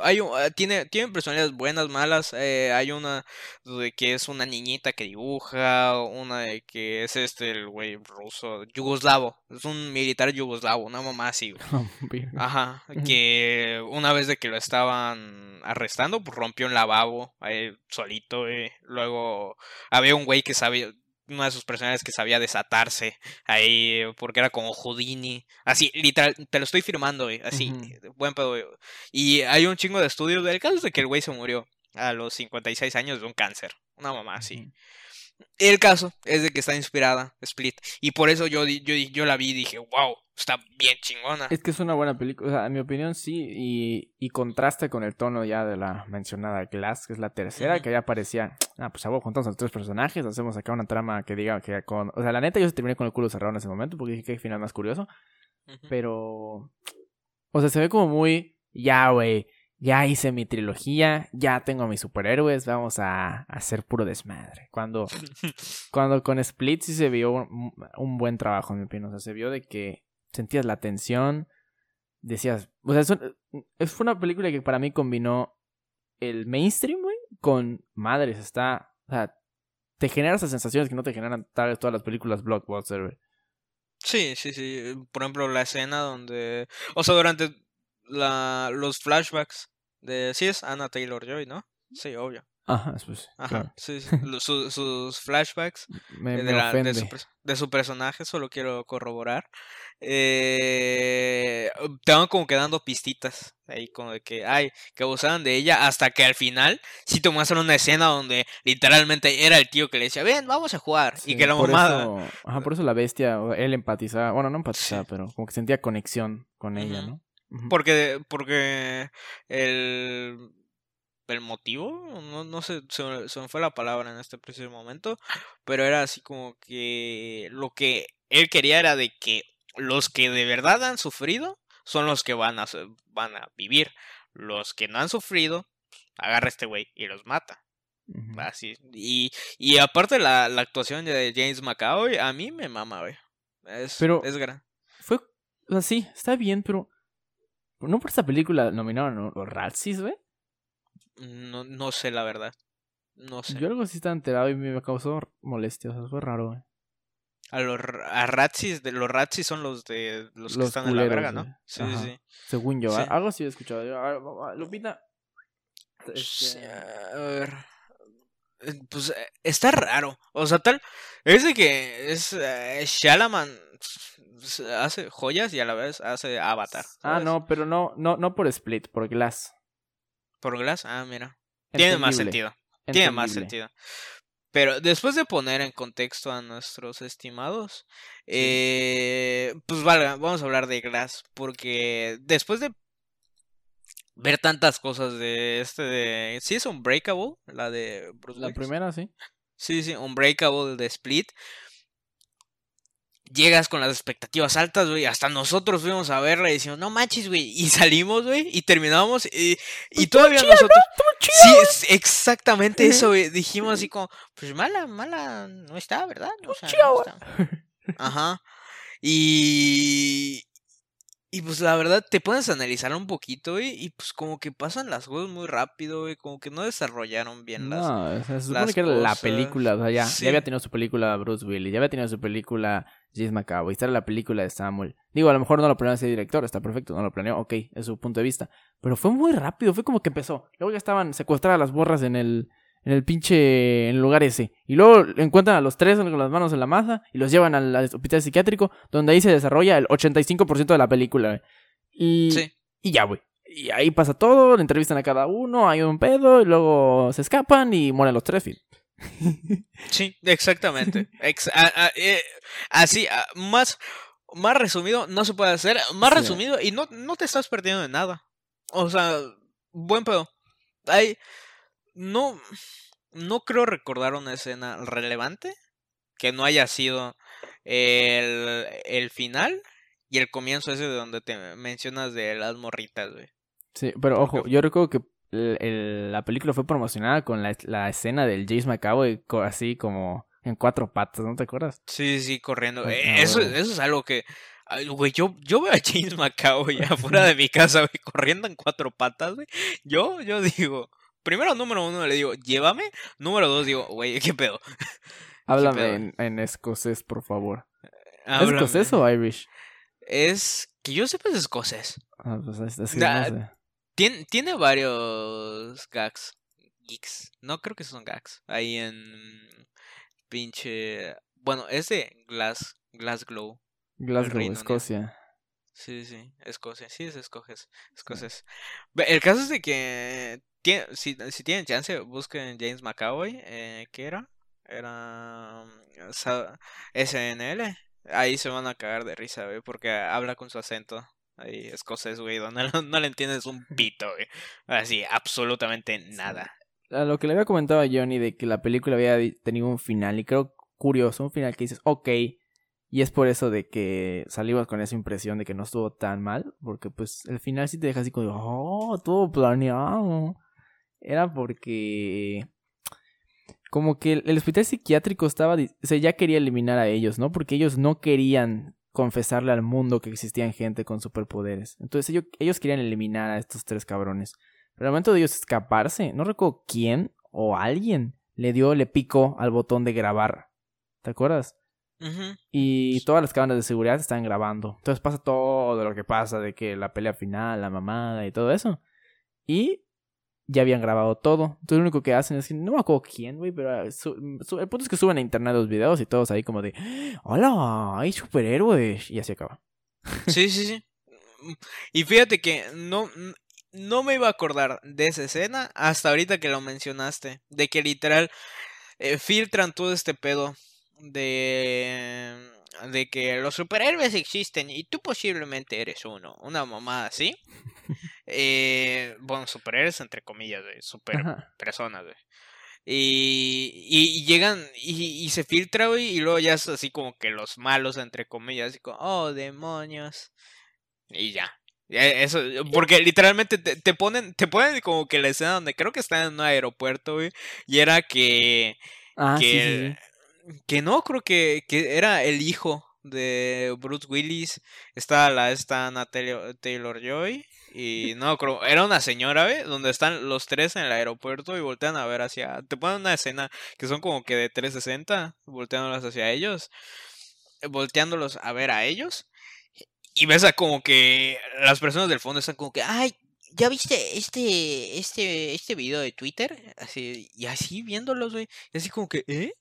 tiene personalidades buenas, malas. Hay una de que es una niñita que dibuja, una de que es el güey ruso, yugoslavo. Es un militar yugoslavo, una mamá así, güey. Ajá, que una vez de que lo estaban arrestando, pues rompió un lavabo ahí solito, güey. Luego había un güey que sabía... Una de sus personajes que sabía desatarse ahí, porque era como Houdini. Así, literal, te lo estoy firmando, güey. Así, buen pedo, güey. Y hay un chingo de estudios. El caso es de que el güey se murió a los 56 años de un cáncer. Una mamá así. El caso es de que está inspirada Split. Y por eso yo la vi y dije, wow, está bien chingona. Es que es una buena película, o sea, en mi opinión sí. Y contrasta con el tono ya de la mencionada Glass, que es la tercera, que ya parecía, pues a vos juntamos a los tres personajes, hacemos acá una trama que diga que con... O sea, la neta yo se terminé con el culo cerrado en ese momento, porque dije que final más curioso. Pero... O sea, se ve como muy... Ya, güey, ya hice mi trilogía, ya tengo a mis superhéroes, vamos a hacer puro desmadre. Cuando con Split sí se vio un buen trabajo, en mi opinión. O sea, se vio de que sentías la tensión, decías... O sea, fue una película que para mí combinó el mainstream, güey, con madres. Está... O sea, te genera esas sensaciones que no te generan tal vez todas las películas blockbuster, güey. Sí, sí, sí. Por ejemplo, la escena donde... O sea, durante... los flashbacks de... Sí es Anna Taylor-Joy, ¿no? Sí, obvio. Ajá, pues, ajá, claro. Sí. Sus flashbacks me ofende. De su personaje, solo quiero corroborar. Te van como quedando pistitas ahí como de que, que abusaban de ella, hasta que al final sí te muestran una escena donde literalmente era el tío que le decía, ven, vamos a jugar, sí, y que la mamada... Por eso la bestia, él empatizaba, bueno, no empatizaba, sí, pero como que sentía conexión con ella, ¿no? Porque el motivo, no sé, se me fue la palabra en este preciso momento, pero era así como que lo que él quería era de que los que de verdad han sufrido son los que van a vivir, los que no han sufrido, agarra este güey y los mata. Así, y aparte la actuación de James McAvoy, a mí me mama, güey. Es gran. Fue así, está bien, pero... ¿No por esta película nominaron los Razzies, güey? No sé, la verdad. No sé. Yo algo así estaba enterado y me causó molestia. O sea, fue raro, güey. A Razzies, los Razzies son los de los que están culeros, en la verga, ¿no? Wey. Sí, ajá. Sí. Según yo, sí. Algo así he escuchado. Lupita. A ver. Pues está raro. O sea, tal. Es de que es Shyamalan. Hace joyas y a la vez hace Avatar, ¿sabes? No, pero no por Split, por Glass. ¿Por Glass? Mira. Entendible. Tiene más sentido. Entendible. Tiene más sentido. Pero después de poner en contexto a nuestros estimados, sí, pues valga, vamos a hablar de Glass. Porque después de ver tantas cosas de sí es Unbreakable, la de Bruce Willis. La primera, sí. Sí, Unbreakable de Split. Llegas con las expectativas altas, güey. Hasta nosotros fuimos a verla y decimos, no manches, güey. Y salimos, güey. Y terminamos. Y todavía chida, nosotros... ¿no? Sí, es exactamente eso, güey. Dijimos así como, pues mala no está, ¿verdad? O sea, no está. Ajá. Y pues la verdad, te pones a analizar un poquito, güey. Y pues como que pasan las cosas muy rápido, güey. Como que no desarrollaron bien las... No, o sea, se supone que era la película. O sea, ya había tenido su película Bruce Willis. Ya había tenido su película... James McAvoy, esta era la película de Samuel. Digo, a lo mejor no lo planeó ese director, está perfecto, no lo planeó, ok, es su punto de vista. Pero fue muy rápido, fue como que empezó. Luego ya estaban secuestradas las borras en el pinche, en el lugar ese. Y luego encuentran a los tres con las manos en la masa y los llevan al hospital psiquiátrico, donde ahí se desarrolla el 85% de la película, güey. Y ya, güey. Y ahí pasa todo, le entrevistan a cada uno, hay un pedo, y luego se escapan y mueren los tres, fin. Sí, exactamente. Así, más resumido no se puede hacer. Más resumido y no te estás perdiendo de nada. O sea, buen pedo. No creo recordar una escena relevante que no haya sido el final y el comienzo ese de donde te mencionas de las morritas, güey. Sí, pero ojo, yo recuerdo que la película fue promocionada con la escena del James McAvoy así como en cuatro patas, ¿no te acuerdas? Sí, corriendo. Ay, no, eso es algo que... Güey, yo veo a James McAvoy afuera de mi casa, güey, corriendo en cuatro patas, güey. Yo digo... Primero, número uno, le digo, llévame. Número dos, digo, güey, ¿qué pedo? Háblame ¿Qué pedo? En escocés, por favor. ¿Es escocés o Irish? Es... Que yo sepa es escocés. Pues es que no sé. Tiene varios gigs, no creo que son gags, ahí en pinche, bueno, es de Glasgow, Escocia. Sí, Escocia, sí es escoces. El caso es de que, si tienen chance, busquen James McAvoy, ¿qué era? era SNL. Ahí se van a cagar de risa, güey, porque habla con su acento ahí escocés, güey, donde no le entiendes un pito, güey. Así, absolutamente nada. A lo que le había comentado a Johnny de que la película había tenido un final, y creo curioso, un final que dices, ok, y es por eso de que salimos con esa impresión de que no estuvo tan mal, porque pues el final sí te deja así como, oh, todo planeado. Era porque... como que el hospital psiquiátrico estaba... o sea, ya quería eliminar a ellos, ¿no? Porque ellos no querían confesarle al mundo que existían gente con superpoderes. Entonces ellos querían eliminar a estos tres cabrones. Pero al momento de ellos escaparse, no recuerdo quién o alguien le picó al botón de grabar. ¿Te acuerdas? Uh-huh. Y todas las cámaras de seguridad están grabando. Entonces pasa todo lo que pasa de que la pelea final, la mamada y todo eso. Y... ya habían grabado todo. Entonces lo único que hacen es que... no me acuerdo quién, güey, pero... el punto es que suben a internet los videos y todos ahí como de... ¡hola! ¡Hay superhéroes! Y así acaba. Sí, sí, sí. Y fíjate que no me iba a acordar de esa escena hasta ahorita que lo mencionaste. De que literal filtran todo este pedo de que los superhéroes existen y tú posiblemente eres uno. Una mamada así. Bueno, superhéroes entre comillas, güey, super personas, güey. Y llegan y se filtra, güey, y luego ya es así como que los malos entre comillas, así como, oh, demonios. Y ya. Eso, porque literalmente te ponen como que la escena donde creo que están en un aeropuerto, güey, y era que... que no, creo que era el hijo de Bruce Willis. Estaba Anna Taylor-Joy. Y no, creo, era una señora, ¿ve? Donde están los tres en el aeropuerto y voltean a ver hacia... te ponen una escena que son como que de 360, volteándolas hacia ellos. Volteándolos a ver a ellos. Y ves a como que las personas del fondo están como que... ay, ¿ya viste este video de Twitter? Así, y así viéndolos, güey. Y así como que... ¿eh?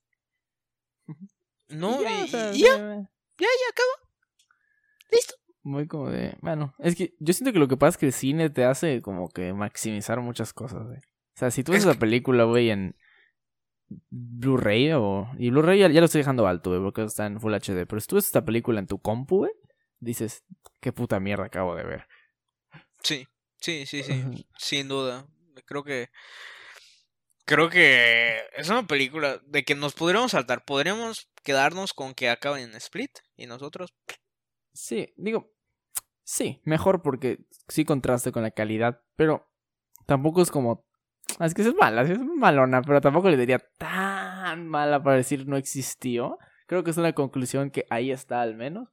No, ya acabó. Listo. Muy como de... bueno, es que yo siento que lo que pasa es que el cine te hace como que maximizar muchas cosas, güey. O sea, si tú ves la película, güey, en Blu-ray o... y Blu-ray ya lo estoy dejando alto, güey, porque está en Full HD. Pero si tú ves esta película en tu compu, güey, dices, qué puta mierda acabo de ver. Sí. Sin duda. Creo que es una película de que nos podríamos saltar. Podríamos quedarnos con que acaben en Split y nosotros... sí, digo, sí, mejor porque sí contraste con la calidad, pero tampoco es como... es que es mala, es malona, pero tampoco le diría tan mala para decir no existió. Creo que es una conclusión que ahí está al menos,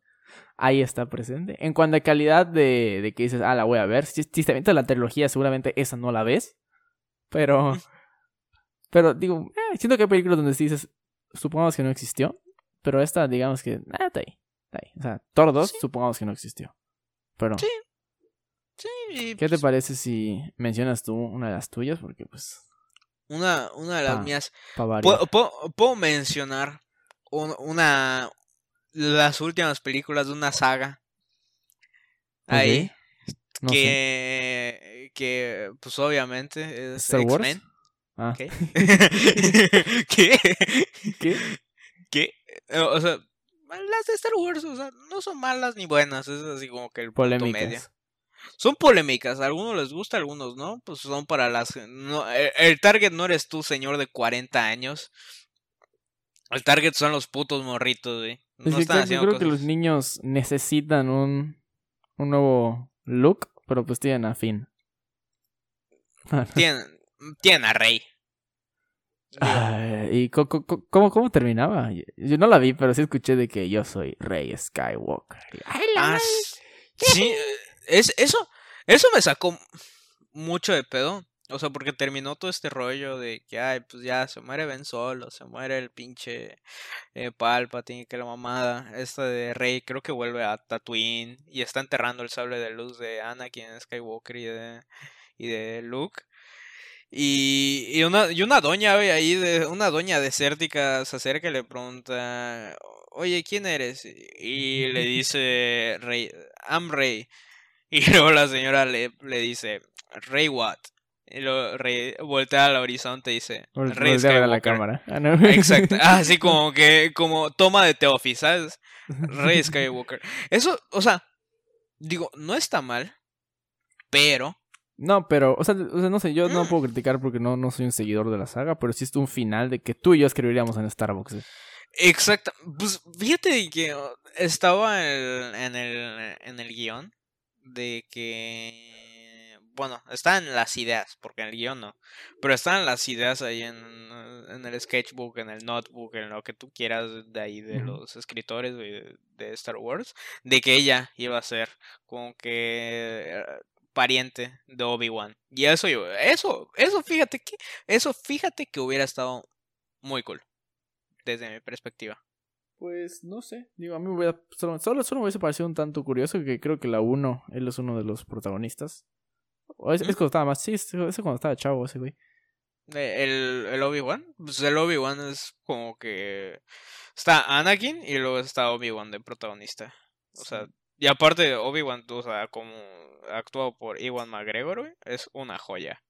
ahí está presente. En cuanto a calidad de que dices, la voy a ver, si te avientas la trilogía seguramente esa no la ves, pero... pero digo, siento que hay películas donde dices, supongamos que no existió, pero esta, digamos que, está ahí. O sea, Thor 2, sí, supongamos que no existió. Pero, sí. ¿Qué te parece si mencionas tú una de las tuyas? Porque, pues... Una de las mías. ¿Puedo mencionar las últimas películas de una saga? Okay. Ahí. No sé. Que, pues, obviamente, es X-Men. ¿Qué? ¿Qué? O sea, las de Star Wars, o sea, no son malas ni buenas, es así como que el punto medio. Son polémicas, a algunos les gusta, a algunos no, pues son para las... no, el target no eres tú, señor de 40 años. El target son los putos morritos, güey. No es están haciendo yo creo cosas. Que los niños necesitan un nuevo look, pero pues tienen a Finn. Tiene a Rey. ¿Y cómo terminaba? Yo no la vi, pero sí escuché de que yo soy Rey Skywalker. Sí, eso me sacó mucho de pedo. O sea, porque terminó todo este rollo de que, pues ya se muere Ben Solo, se muere el pinche Palpatine, que la mamada. Esta de Rey creo que vuelve a Tatooine y está enterrando el sable de luz de Anakin Skywalker y de Luke. Y una doña, güey, ahí, una doña desértica se acerca y le pregunta, oye, ¿quién eres? Y le dice, Rey, I'm Rey. Y luego la señora le dice, Rey what? Voltea al horizonte y dice... Voltea a la cámara. Ah, no. Exacto. Así como que... Como toma de The Office, ¿sabes? Rey Skywalker. Eso, o sea... Digo, no está mal. Pero... No, pero... O sea no sé. Yo no puedo criticar porque no soy un seguidor de la saga. Pero existe un final de que tú y yo escribiríamos en Starbucks. Exacto. Pues fíjate que... Estaba en el guión. De que... Bueno, están las ideas, porque en el guión no. Pero están las ideas ahí en el sketchbook, en el notebook, en lo que tú quieras de ahí de los escritores de Star Wars. De que ella iba a ser como que pariente de Obi-Wan. Y eso yo, fíjate que hubiera estado muy cool. Desde mi perspectiva. Pues no sé. Digo, a mí me hubiera. Solo me hubiese parecido un tanto curioso que creo que la 1, él es uno de los protagonistas. Es cuando estaba más, sí, es cuando estaba chavo ese güey. ¿El Obi-Wan? Pues el Obi-Wan es como que... Está Anakin y luego está Obi-Wan de protagonista. O sea, y aparte Obi-Wan, o sea, como actuado por Ewan McGregor, güey, es una joya.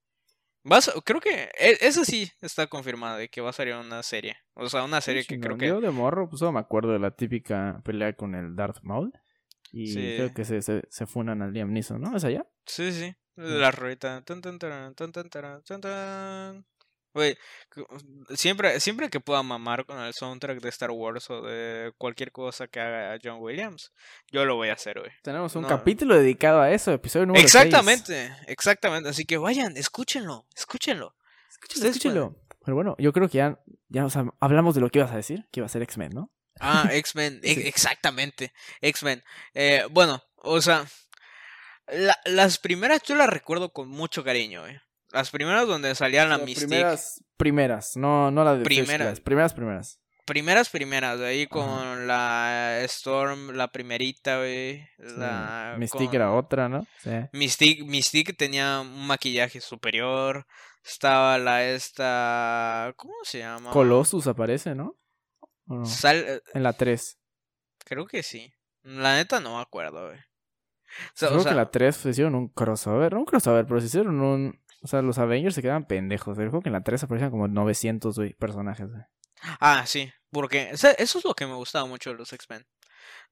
Creo que esa sí está confirmada de que va a salir una serie. O sea, una serie que creo que... Yo de morro, pues no me acuerdo de la típica pelea con el Darth Maul. Y sí. Creo que se funan al Liam Neeson, ¿no? ¿Es allá? Sí, sí. La ruedita. Güey, siempre que pueda mamar con el soundtrack de Star Wars o de cualquier cosa que haga John Williams, yo lo voy a hacer, güey. Tenemos un capítulo dedicado a eso, episodio número 6. Exactamente. Así que vayan, escúchenlo. Pero bueno, yo creo que ya, o sea, hablamos de lo que ibas a decir, que iba a ser X-Men, ¿no? Ah, X-Men, sí. Exactamente. X-Men. Bueno, o sea... Las primeras yo las recuerdo con mucho cariño, ¿eh? Las primeras donde salía la Mystique. Primeras, no las de primeras, ahí con la Storm, la primerita, güey. Sí. Mystique era otra, ¿no? Sí. Mystique tenía un maquillaje superior. Estaba ¿cómo se llama? Colossus aparece, ¿no? ¿O no? En la 3. Creo que sí. La neta no me acuerdo, güey. Creo que la 3 se hicieron un crossover. No un crossover, pero se hicieron un... O sea, los Avengers se quedaban pendejos. Creo que en la 3 aparecían como 900 personajes. Ah, sí. Porque eso es lo que me gustaba mucho de los X-Men.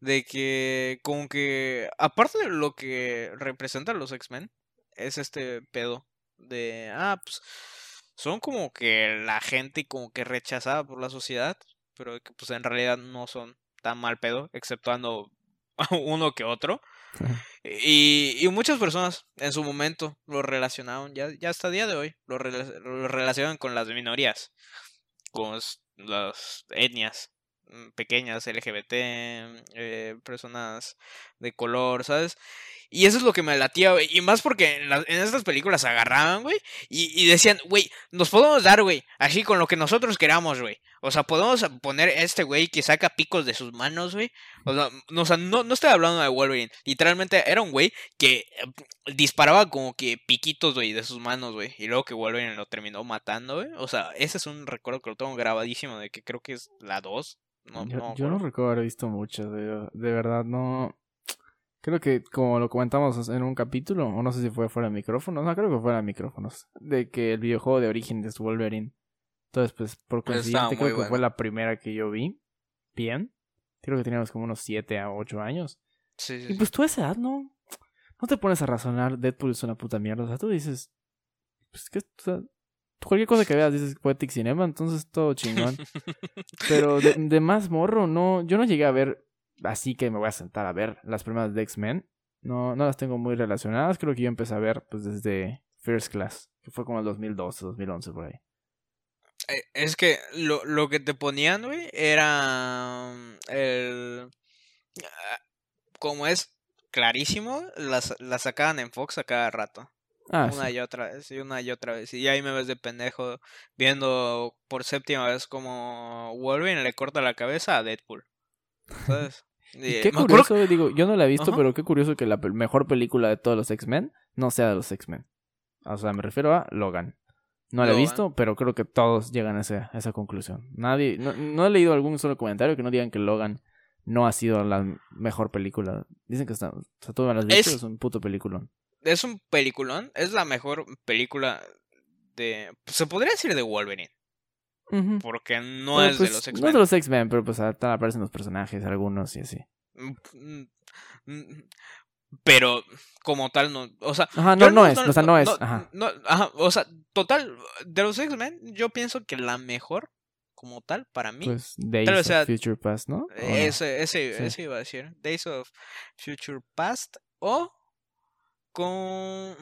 De que... Como que... Aparte de lo que representan los X-Men, es este pedo de... Ah, pues... Son como que la gente como que rechazada por la sociedad. Pero que pues en realidad no son tan mal pedo. Exceptuando uno que otro. Y muchas personas en su momento lo relacionaban, ya hasta el día de hoy, lo relacionan con las minorías, con las etnias pequeñas, LGBT, personas de color, ¿sabes? Y eso es lo que me latía, güey. Y más porque en estas películas agarraban, güey, y decían, güey, nos podemos dar, güey, así con lo que nosotros queramos, güey. O sea, podemos poner este güey que saca picos de sus manos, güey. O sea, no estoy hablando de Wolverine. Literalmente era un güey que disparaba como que piquitos, güey, de sus manos, güey. Y luego que Wolverine lo terminó matando, güey. O sea, ese es un recuerdo que lo tengo grabadísimo de que creo que es la 2. Yo no recuerdo haber visto muchas, de verdad, no... Creo que como lo comentamos en un capítulo, o no sé si fue fuera de micrófonos, no, creo que fuera de micrófonos, de que el videojuego de origen es Wolverine. Entonces, pues, por consiguiente, creo que fue la primera que yo vi, bien, creo que teníamos como unos 7 a 8 años. Sí, sí, y pues tú a esa edad no te pones a razonar, Deadpool es una puta mierda, o sea, tú dices, pues que, o sea, cualquier cosa que veas dices Poetic Cinema, entonces todo chingón. Pero de más morro, yo no llegué a ver... Así que me voy a sentar a ver las primeras de X-Men. No las tengo muy relacionadas. Creo que yo empecé a ver pues desde First Class, que fue como el 2012, 2011 por ahí. Es que lo que te ponían, güey, era como es clarísimo, las sacaban en Fox a cada rato. Ah, una sí. Y otra vez, y una y otra vez. Y ahí me ves de pendejo viendo por séptima vez como Wolverine le corta la cabeza a Deadpool. ¿Sabes? Y qué curioso, digo, yo no la he visto, pero qué curioso que la mejor película de todos los X-Men no sea de los X-Men. O sea, me refiero a Logan. No la he visto, pero creo que todos llegan a esa conclusión. Nadie, no he leído algún solo comentario que no digan que Logan no ha sido la mejor película. Dicen que está, o sea, todas las vistas es un puto peliculón. es un peliculón. Es la mejor película de... se podría decir de Wolverine. Uh-huh. Porque no, pero es pues, de los X-Men. No es de los X-Men, pero pues aparecen los personajes, algunos y así. Pero como tal no, o sea, ajá, no es. Ajá. No, ajá, o sea, total de los X-Men yo pienso que la mejor como tal para mí pues Days of Future Past, ¿no? Ese iba a decir, Days of Future Past o con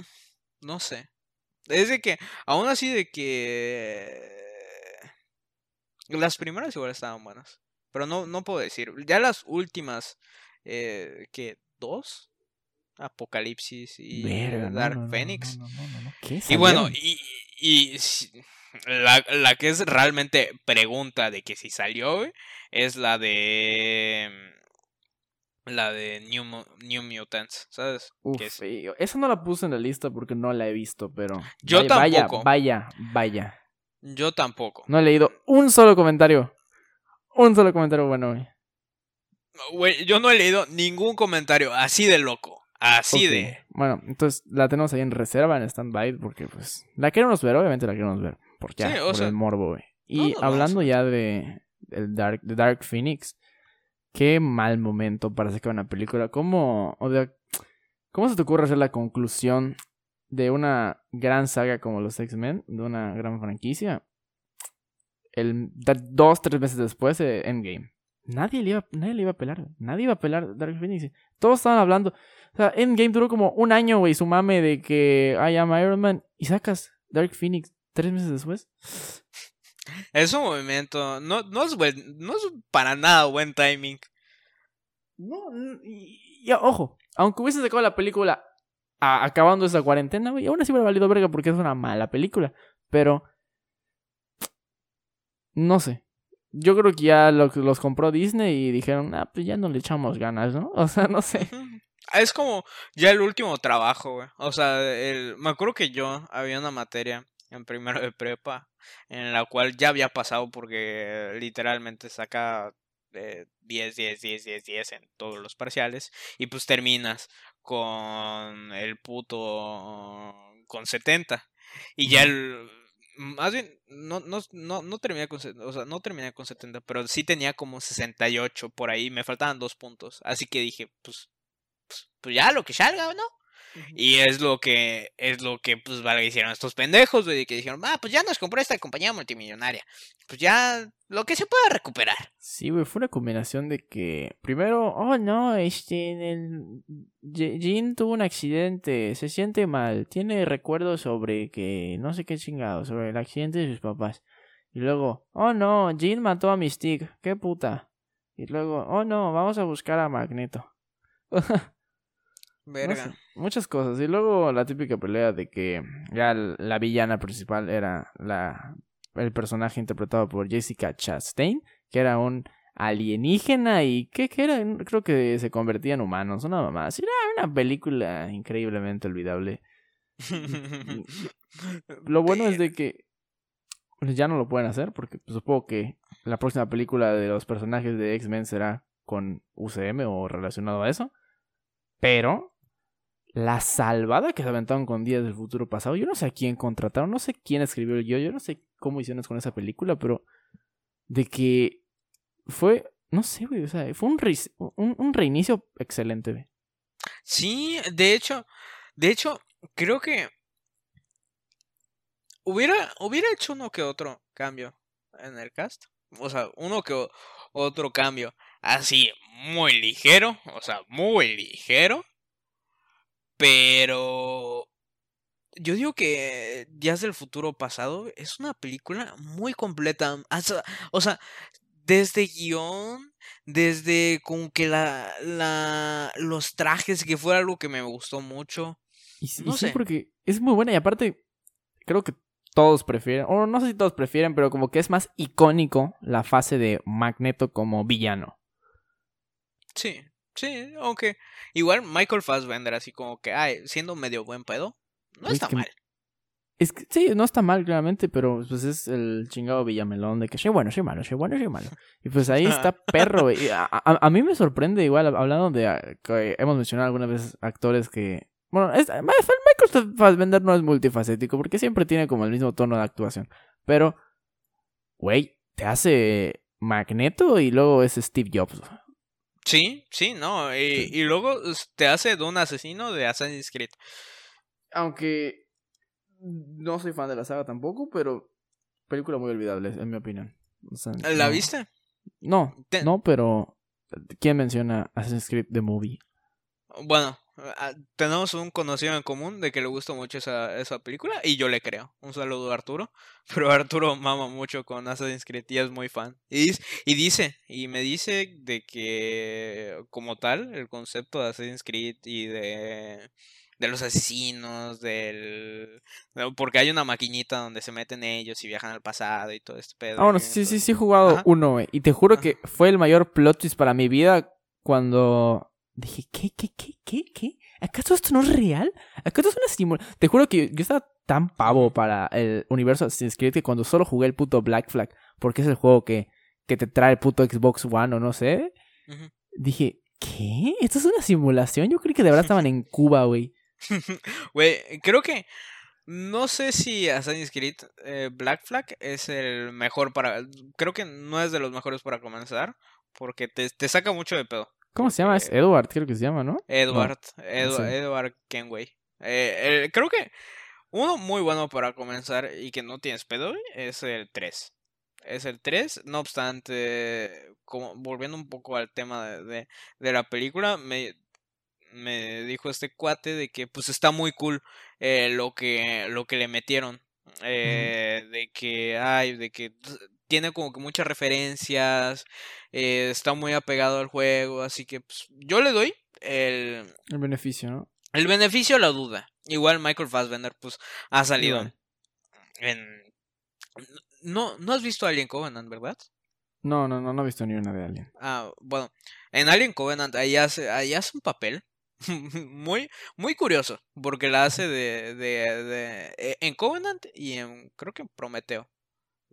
no sé. Es de que aún así de que las primeras igual estaban buenas, pero no puedo decir. Ya las últimas que dos Apocalipsis y Dark Phoenix. Y bueno, y la que es realmente pregunta de que si salió es la de New Mutants, ¿sabes? Uf, esa no la puse en la lista porque no la he visto, pero yo tampoco. Vaya. Yo tampoco. No he leído un solo comentario bueno, güey. Yo no he leído ningún comentario así de loco. Así okay. De... bueno, entonces la tenemos ahí en reserva, en stand-by, porque pues... la queremos ver, obviamente. Porque sí, por sea, el morbo, güey. Y no hablando ya de Dark Phoenix, qué mal momento para sacar una película. ¿Cómo se te ocurre hacer la conclusión de una gran saga como los X-Men? De una gran franquicia. 2-3 meses después, Endgame. Nadie le iba a pelar. Nadie iba a pelar Dark Phoenix. Todos estaban hablando... o sea, Endgame duró como un año, güey, su mame de que I am Iron Man. Y sacas Dark Phoenix 3 meses después. Es un movimiento... No es para nada buen timing. Ojo, aunque hubiese sacado la película acabando esa cuarentena, güey, aún así hubiera valido verga porque es una mala película. Pero... no sé. Yo creo que ya los compró Disney y dijeron, pues ya no le echamos ganas, ¿no? O sea, no sé. Es como ya el último trabajo, güey. O sea, me acuerdo que yo había una materia en primero de prepa en la cual ya había pasado porque literalmente saca 10 en todos los parciales y pues terminas con el puto con 70 y ya más bien, no terminé con, o sea, no terminé con 70, pero sí tenía como 68 por ahí, me faltaban 2 puntos, así que dije, pues ya lo que salga, ¿no? Uh-huh. Y es lo que pues vale, hicieron estos pendejos, güey, que dijeron, pues ya nos compró esta compañía multimillonaria, pues ya lo que se pueda recuperar. Sí, güey, fue una combinación de que primero, Jean tuvo un accidente, se siente mal, tiene recuerdos sobre que no sé qué chingado, sobre el accidente de sus papás. Y luego, Jean mató a Mystique, qué puta. Y luego, vamos a buscar a Magneto. Verga. No sé, muchas cosas. Y luego la típica pelea de que ya la villana principal era el personaje interpretado por Jessica Chastain, que era un alienígena y que era, creo que se convertía en humanos, una mamá. Era una película increíblemente olvidable. Lo bueno es de que ya no lo pueden hacer porque supongo que la próxima película de los personajes de X-Men será con UCM o relacionado a eso. Pero la salvada que se aventaron con Días del Futuro Pasado, yo no sé a quién contrataron, no sé quién escribió el guión, yo no sé cómo hicieron con esa película, pero de que fue, no sé, güey, o sea, fue un reinicio excelente, güey. Sí, de hecho, creo que hubiera hecho uno que otro cambio en el cast, o sea, uno que otro cambio. Así, muy ligero. Pero yo digo que Días del Futuro Pasado es una película muy completa. O sea, desde guión, desde como que los trajes, que fue algo que me gustó mucho. Sí, porque es muy buena. Y aparte, creo que todos prefieren, o no sé si todos prefieren, pero como que es más icónico la fase de Magneto como villano. Sí, aunque igual Michael Fassbender así como que, siendo medio buen pedo, no está mal. Es que, sí, no está mal claramente, pero pues es el chingado villamelón de que soy bueno. Y pues ahí está perro. Y a mí me sorprende igual, hablando de que hemos mencionado algunas veces actores que Bueno, Michael Fassbender no es multifacético porque siempre tiene como el mismo tono de actuación. Pero, güey, te hace Magneto y luego es Steve Jobs. Sí, sí, no. Y luego te hace de un asesino de Assassin's Creed. Aunque no soy fan de la saga tampoco, pero película muy olvidable, en mi opinión. O sea, ¿la no, viste? No, no, pero ¿quién menciona Assassin's Creed The Movie? Bueno, tenemos un conocido en común de que le gustó mucho esa película y yo le creo. Un saludo a Arturo. Pero Arturo mama mucho con Assassin's Creed y es muy fan. Y me dice de que como tal el concepto de Assassin's Creed y de los asesinos, porque hay una maquinita donde se meten ellos y viajan al pasado y todo este pedo. Ah, bueno, sí he jugado uno, güey. Y te juro que fue el mayor plot twist para mi vida cuando dije, ¿qué? ¿Acaso esto no es real? ¿Acaso es una simulación? Te juro que yo estaba tan pavo para el universo Assassin's Creed que cuando solo jugué el puto Black Flag, porque es el juego que te trae el puto Xbox One o no sé, dije, ¿qué? ¿Esto es una simulación? Yo creí que de verdad estaban en Cuba, güey. Güey, creo que no sé si Assassin's Creed Black Flag es el mejor para... Creo que no es de los mejores para comenzar, porque te saca mucho de pedo. ¿Cómo se llama? Es Edward, creo que se llama, ¿no? Edward Kenway. Creo que uno muy bueno para comenzar y que no tienes pedo es el 3. No obstante, como volviendo un poco al tema de la película, me dijo este cuate de que pues está muy cool lo que le metieron, de que tiene como que muchas referencias, está muy apegado al juego, así que pues yo le doy el beneficio, ¿no? El beneficio a la duda. Igual Michael Fassbender pues ha salido ¿No has visto Alien Covenant, ¿verdad? No he visto ni una de Alien. Ah, bueno, en Alien Covenant ahí hace un papel muy, muy curioso, porque la hace de en Covenant y en, creo que en Prometeo.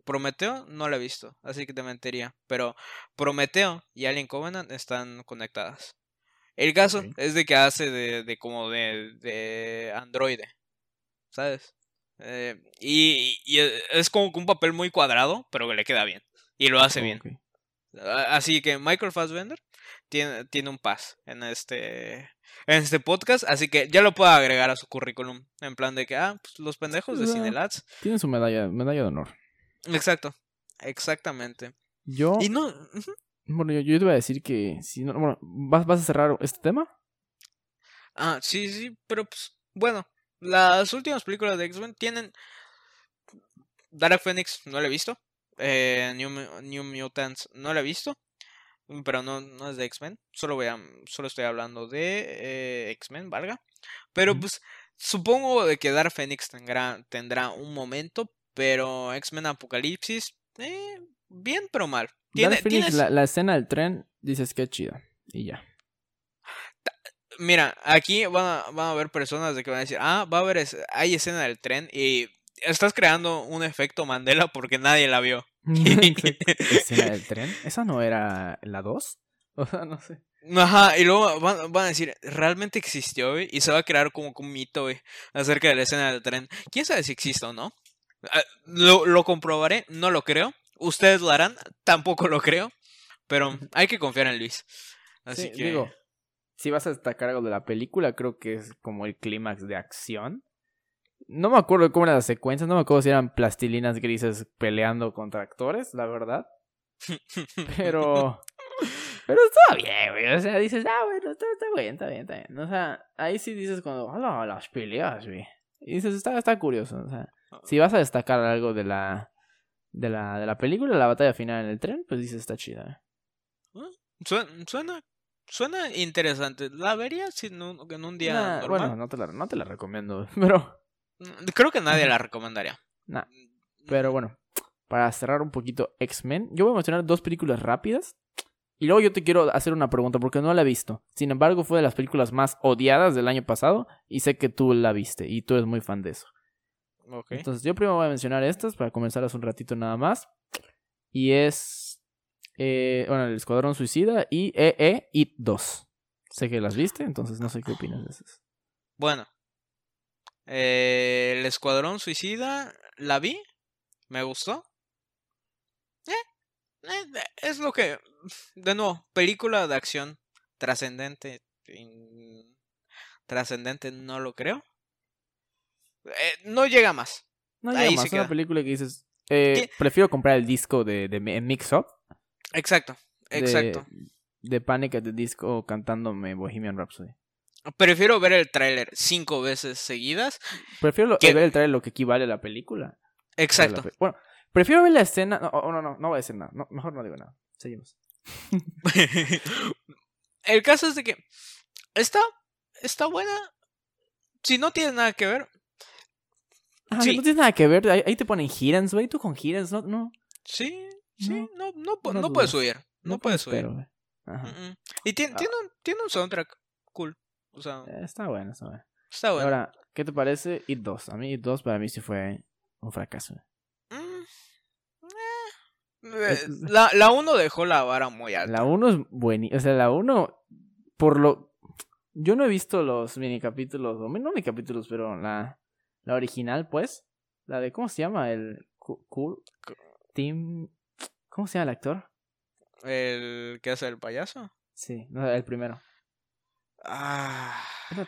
Prometeo no la he visto, así que te mentiría, pero Prometeo y Alien Covenant están conectadas. El caso es de que hace de como de androide, ¿sabes? Y es como un papel muy cuadrado, pero que le queda bien. Y lo hace bien. Así que Michael Fassbender tiene un pass en este podcast. Así que ya lo puedo agregar a su currículum. En plan de que, pues los pendejos de CineLats tienen su medalla de honor. Exacto. Exactamente. Yo... Y no... Bueno, yo te iba a decir que... Si no, bueno, ¿vas a cerrar este tema? Ah, sí. Pero, pues, bueno. Las últimas películas de X-Men tienen... Dark Phoenix no la he visto. New Mutants no la he visto, pero no es de X-Men. Solo estoy hablando de X-Men, valga. Pero pues supongo de que Dark Phoenix tendrá un momento, pero X-Men Apocalipsis bien pero mal. Dark Phoenix, la escena del tren, dices que es chida y ya. Mira, aquí van a haber personas de que van a decir, hay escena del tren y estás creando un efecto Mandela porque nadie la vio. ¿Escena del tren? ¿Esa no era la 2? O sea, no sé. Ajá, y luego van a decir, ¿realmente existió, güey? Y se va a crear como un mito, güey, acerca de la escena del tren. ¿Quién sabe si existe o no? Lo comprobaré, no lo creo. Ustedes lo harán, tampoco lo creo. Pero hay que confiar en Luis. Así sí, que... digo, si vas a destacar algo de la película, creo que es como el clímax de acción. No me acuerdo cómo eran las secuencias, no me acuerdo si eran plastilinas grises peleando contra actores, la verdad. Pero estaba bien, güey. O sea, dices, bueno, está bien. O sea, ahí sí dices cuando, hola, las peleas, güey. Y dices, está curioso. O sea, si vas a destacar algo de la película, la batalla final en el tren, pues dices, está chida. Suena interesante. ¿La verías en un día normal? Bueno, no te la recomiendo, pero... Creo que nadie la recomendaría. Nah. Pero bueno, para cerrar un poquito X-Men, yo voy a mencionar dos películas rápidas. Y luego yo te quiero hacer una pregunta porque no la he visto. Sin embargo, fue de las películas más odiadas del año pasado. Y sé que tú la viste y tú eres muy fan de eso. Okay. Entonces yo primero voy a mencionar estas para comenzarlas un ratito nada más. Y es... el Escuadrón Suicida y It 2. Sé que las viste, entonces no sé qué opinas de esas. Bueno, El Escuadrón Suicida, la vi, me gustó. Es lo que, de nuevo, película de acción trascendente. Trascendente no lo creo. No llega más. No llega más, es una película que dices, prefiero comprar el disco de Mix Up. Exacto. De Panic at the Disco cantándome Bohemian Rhapsody. Prefiero ver el tráiler 5 veces seguidas. Prefiero ver el tráiler, lo que equivale a la película. Exacto. Bueno, prefiero ver la escena. No voy a decir nada. No, mejor no digo nada. Seguimos. El caso es de que está buena. Si no tienes nada que ver. Si no tienes nada que ver, ahí te ponen Hirans, güey. Tú con Hirans, ¿no? Sí. No puedes huir. No puedes huir. Y tiene un soundtrack cool. O sea, está bueno. Está bueno. Ahora, ¿qué te parece It 2? A mí It 2 para mí sí fue un fracaso. La 1 dejó la vara muy alta. La 1 es buenísima. O sea, la 1, por lo... Yo no he visto los minicapítulos, o no minicapítulos, pero la original, pues. La de, ¿cómo se llama? El... Cool... Tim... ¿Cómo se llama el actor? ¿El que hace el payaso? Sí, no, el primero. Era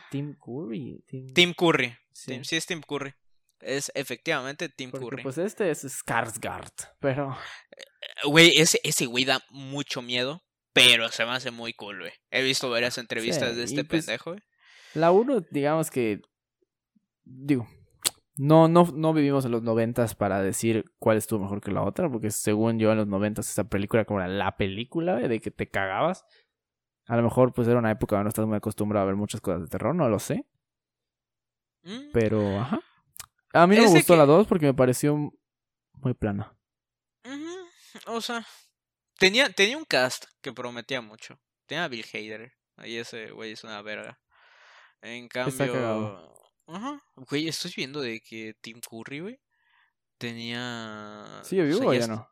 Tim Curry. Tim Curry. Sí. Sí, es Tim Curry. Es efectivamente Tim Curry. Pues este es Skarsgård, pero... Güey, ese güey da mucho miedo, pero se me hace muy cool, güey. He visto varias entrevistas de este pendejo, güey. La 1, digamos que... Digo, no vivimos en los 90s para decir cuál estuvo mejor que la otra, porque según yo en los 90s esa película como era la película, güey, de que te cagabas. A lo mejor pues era una época donde no estás muy acostumbrado a ver muchas cosas de terror, no lo sé. Pero, ajá. A mí no me gustó la 2 porque me pareció muy plana. O sea, tenía un cast que prometía mucho. Tenía a Bill Hader. Ahí ese güey es una verga. En cambio... Ajá. Güey, estoy viendo de que Tim Curry, güey, tenía... ¿Sigue vivo o ya no?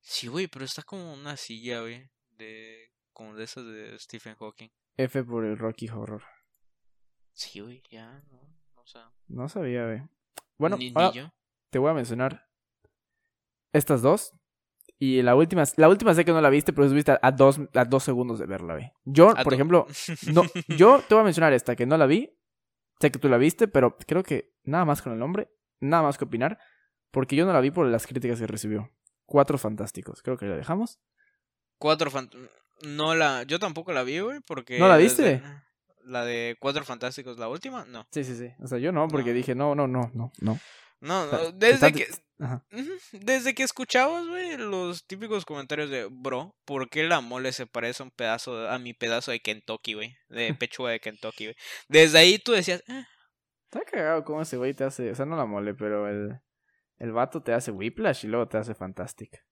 Sí, güey, pero está como una silla, güey, como de esas de Stephen Hawking. F por el Rocky Horror. Sí, güey, ya, no sabía, güey. Bueno, ahora te voy a mencionar estas dos. Y la última sé que no la viste, pero estuviste a dos segundos de verla, güey. Yo, por ejemplo, no, yo te voy a mencionar esta, que no la vi. Sé que tú la viste, pero creo que nada más con el nombre, nada más que opinar. Porque yo no la vi por las críticas que recibió. 4 Fantásticos, creo que la dejamos. 4 Fantásticos. Yo tampoco la vi, güey, porque... ¿No la viste? La de 4 Fantásticos, la última, no. Sí. O sea, yo no, porque dije, no. No, desde que escuchabas, güey, los típicos comentarios de, bro, ¿por qué la mole se parece a mi pedazo de Kentucky, güey? De pechuga de Kentucky, güey. Desde ahí tú decías, Está cagado cómo ese güey te hace, o sea, no la mole, pero el vato te hace Whiplash y luego te hace Fantastic.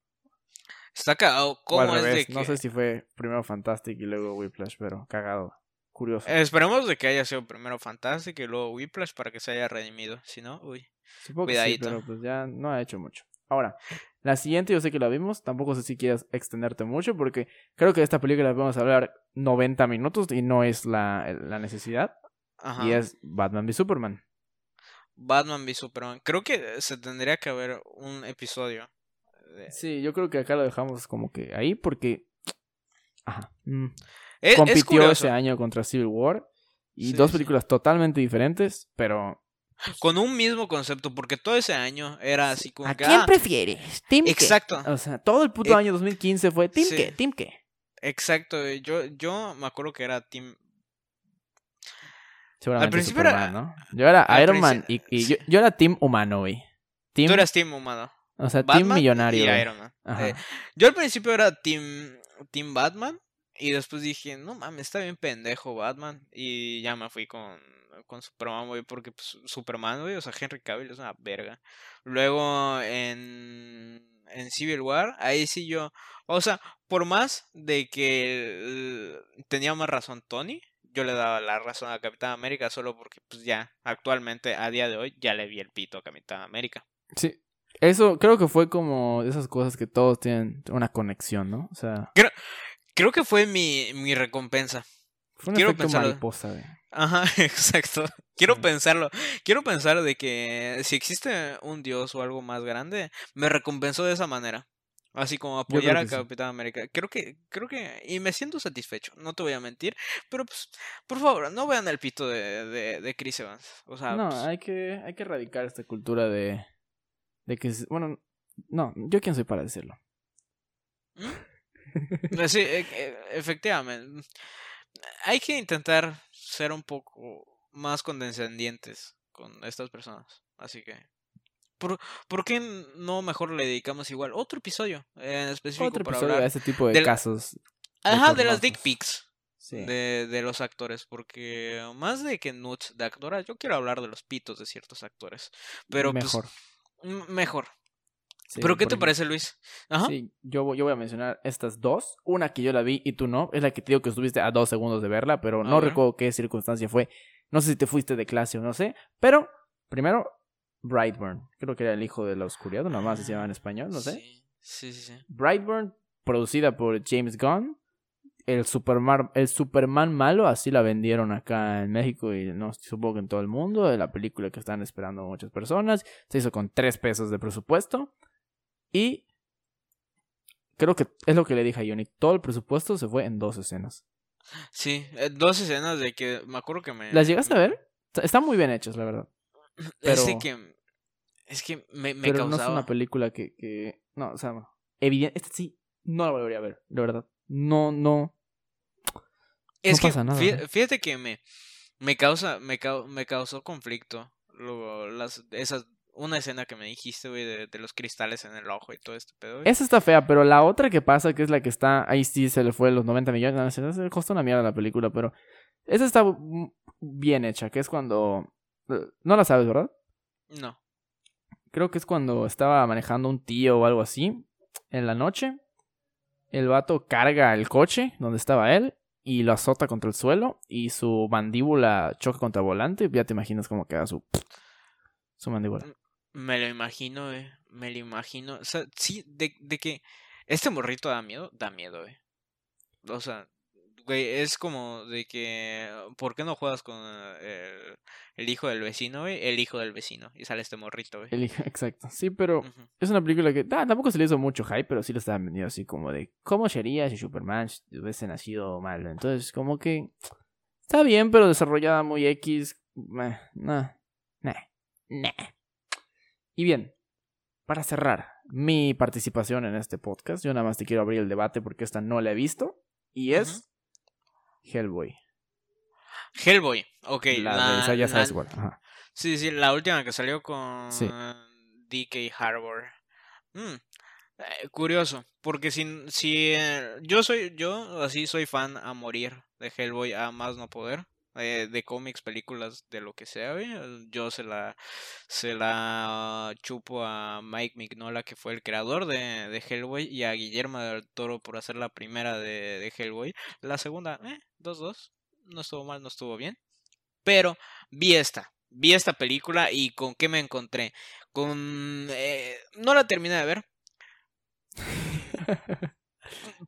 Está cagado, ¿cómo es de que...? No sé si fue primero Fantastic y luego Whiplash, pero cagado, curioso. Esperemos de que haya sido primero Fantastic y luego Whiplash para que se haya redimido, si no, uy, supongo cuidadito. Que sí, pero pues ya no ha hecho mucho. Ahora, la siguiente yo sé que la vimos, tampoco sé si quieras extenderte mucho, porque creo que de esta película vamos a hablar 90 minutos y no es la necesidad. Ajá. Y es Batman v Superman. Batman v Superman, creo que se tendría que haber un episodio. Sí, yo creo que acá lo dejamos como que ahí porque... Ajá. Compitió ese año contra Civil War y dos películas totalmente diferentes, pero... Con un mismo concepto, porque todo ese año era así como... ¿A quién prefieres? ¿Team qué? Exacto. O sea, todo el puto año 2015 fue ¿Team qué? ¿Team qué? Exacto, yo me acuerdo que era Team... Seguramente al principio Superman, era... ¿no? Yo era Iron Man y yo era Team Humano, güey. Team... Tú eras Team Humano. O sea, Batman, Team Millonario. Y Iron Man. Yo al principio era Team Batman. Y después dije, no mames, está bien pendejo Batman. Y ya me fui con Superman, güey. Porque pues, Superman, güey, o sea, Henry Cavill es una verga. Luego en Civil War, ahí sí yo... O sea, por más de que tenía más razón Tony, yo le daba la razón a Capitán América solo porque pues ya, actualmente, a día de hoy, ya le vi el pito a Capitán América. Sí. Eso creo que fue como esas cosas que todos tienen una conexión, ¿no? O sea... Creo que fue mi recompensa. Fue un efecto mariposa, güey. Ajá, exacto. Quiero pensarlo. Quiero pensar de que si existe un dios o algo más grande, me recompensó de esa manera. Así como apoyar a Capitán América. Creo que... Y me siento satisfecho, no te voy a mentir. Pero pues, por favor, no vean el pito de Chris Evans. O sea, no, pues... hay que erradicar esta cultura de que... Bueno, no, yo quién soy para decirlo. ¿Mm? Sí, efectivamente. Hay que intentar ser un poco más condescendientes con estas personas. Así que... ¿Por qué no mejor le dedicamos igual otro episodio en específico para hablar de este tipo de casos? Ajá, de las dick pics, sí, de los actores, porque más de que nudes de actoras, yo quiero hablar de los pitos de ciertos actores, pero mejor. Pues, mejor. Sí, pero ¿qué te parece, Luis? Ajá. Sí, yo voy a mencionar estas dos. Una que yo la vi y tú no, es la que te digo que estuviste a 2 segundos de verla, pero no recuerdo qué circunstancia fue. No sé si te fuiste de clase o no sé, pero primero... Brightburn, creo que era El hijo de la oscuridad, nada más se llama en español, no sé. Sí. Brightburn, producida por James Gunn, el Superman malo, así la vendieron acá en México y no supongo que en todo el mundo, de la película que están esperando muchas personas, se hizo con 3 pesos de presupuesto y creo que es lo que le dije a Johnny, todo el presupuesto se fue en 2 escenas. Sí, 2 escenas de que me acuerdo que me... ¿Las llegaste a ver? Están muy bien hechas, la verdad. Pero, es que me pero causaba... no es una película que... No, o sea, evidente, esta sí, no la volvería a ver, de verdad. No. Es no que pasa nada, fíjate que me causó conflicto. Luego, una escena que me dijiste, güey, de los cristales en el ojo y todo esto, pedo. Esa está fea, pero la otra que pasa, que es la que está... Ahí sí se le fue los 90 millones. Se costó una mierda la película, pero... Esa está bien hecha, que es cuando... No la sabes, ¿verdad? No. Creo que es cuando estaba manejando un tío o algo así. En la noche. El vato carga el coche donde estaba él. Y lo azota contra el suelo. Y su mandíbula choca contra el volante. Ya te imaginas cómo queda su mandíbula. Me lo imagino, Me lo imagino. O sea, sí, de que... Este morrito da miedo, O sea... Güey, es como de que... ¿Por qué no juegas con el hijo del vecino, güey? El hijo del vecino. Y sale este morrito, güey. Exacto. Sí, pero es una película que... tampoco se le hizo mucho hype, pero sí lo estaban vendiendo así como de... ¿Cómo sería si Superman hubiese nacido malo? Entonces, como que... Está bien, pero desarrollada muy X. Nah. Y bien, para cerrar mi participación en este podcast, yo nada más te quiero abrir el debate porque esta no la he visto. Y es... Hellboy, ok. Esa ya sabes igual. Ajá. Sí, la última que salió con DK Harbour. Curioso, porque si yo soy fan a morir de Hellboy a más no poder, de cómics, películas, de lo que sea, yo se la chupo a Mike Mignola, que fue el creador de Hellboy, y a Guillermo del Toro por hacer la primera de Hellboy. La segunda, 2-2. No estuvo mal, no estuvo bien. Pero vi esta película y ¿con qué me encontré? No la terminé de ver.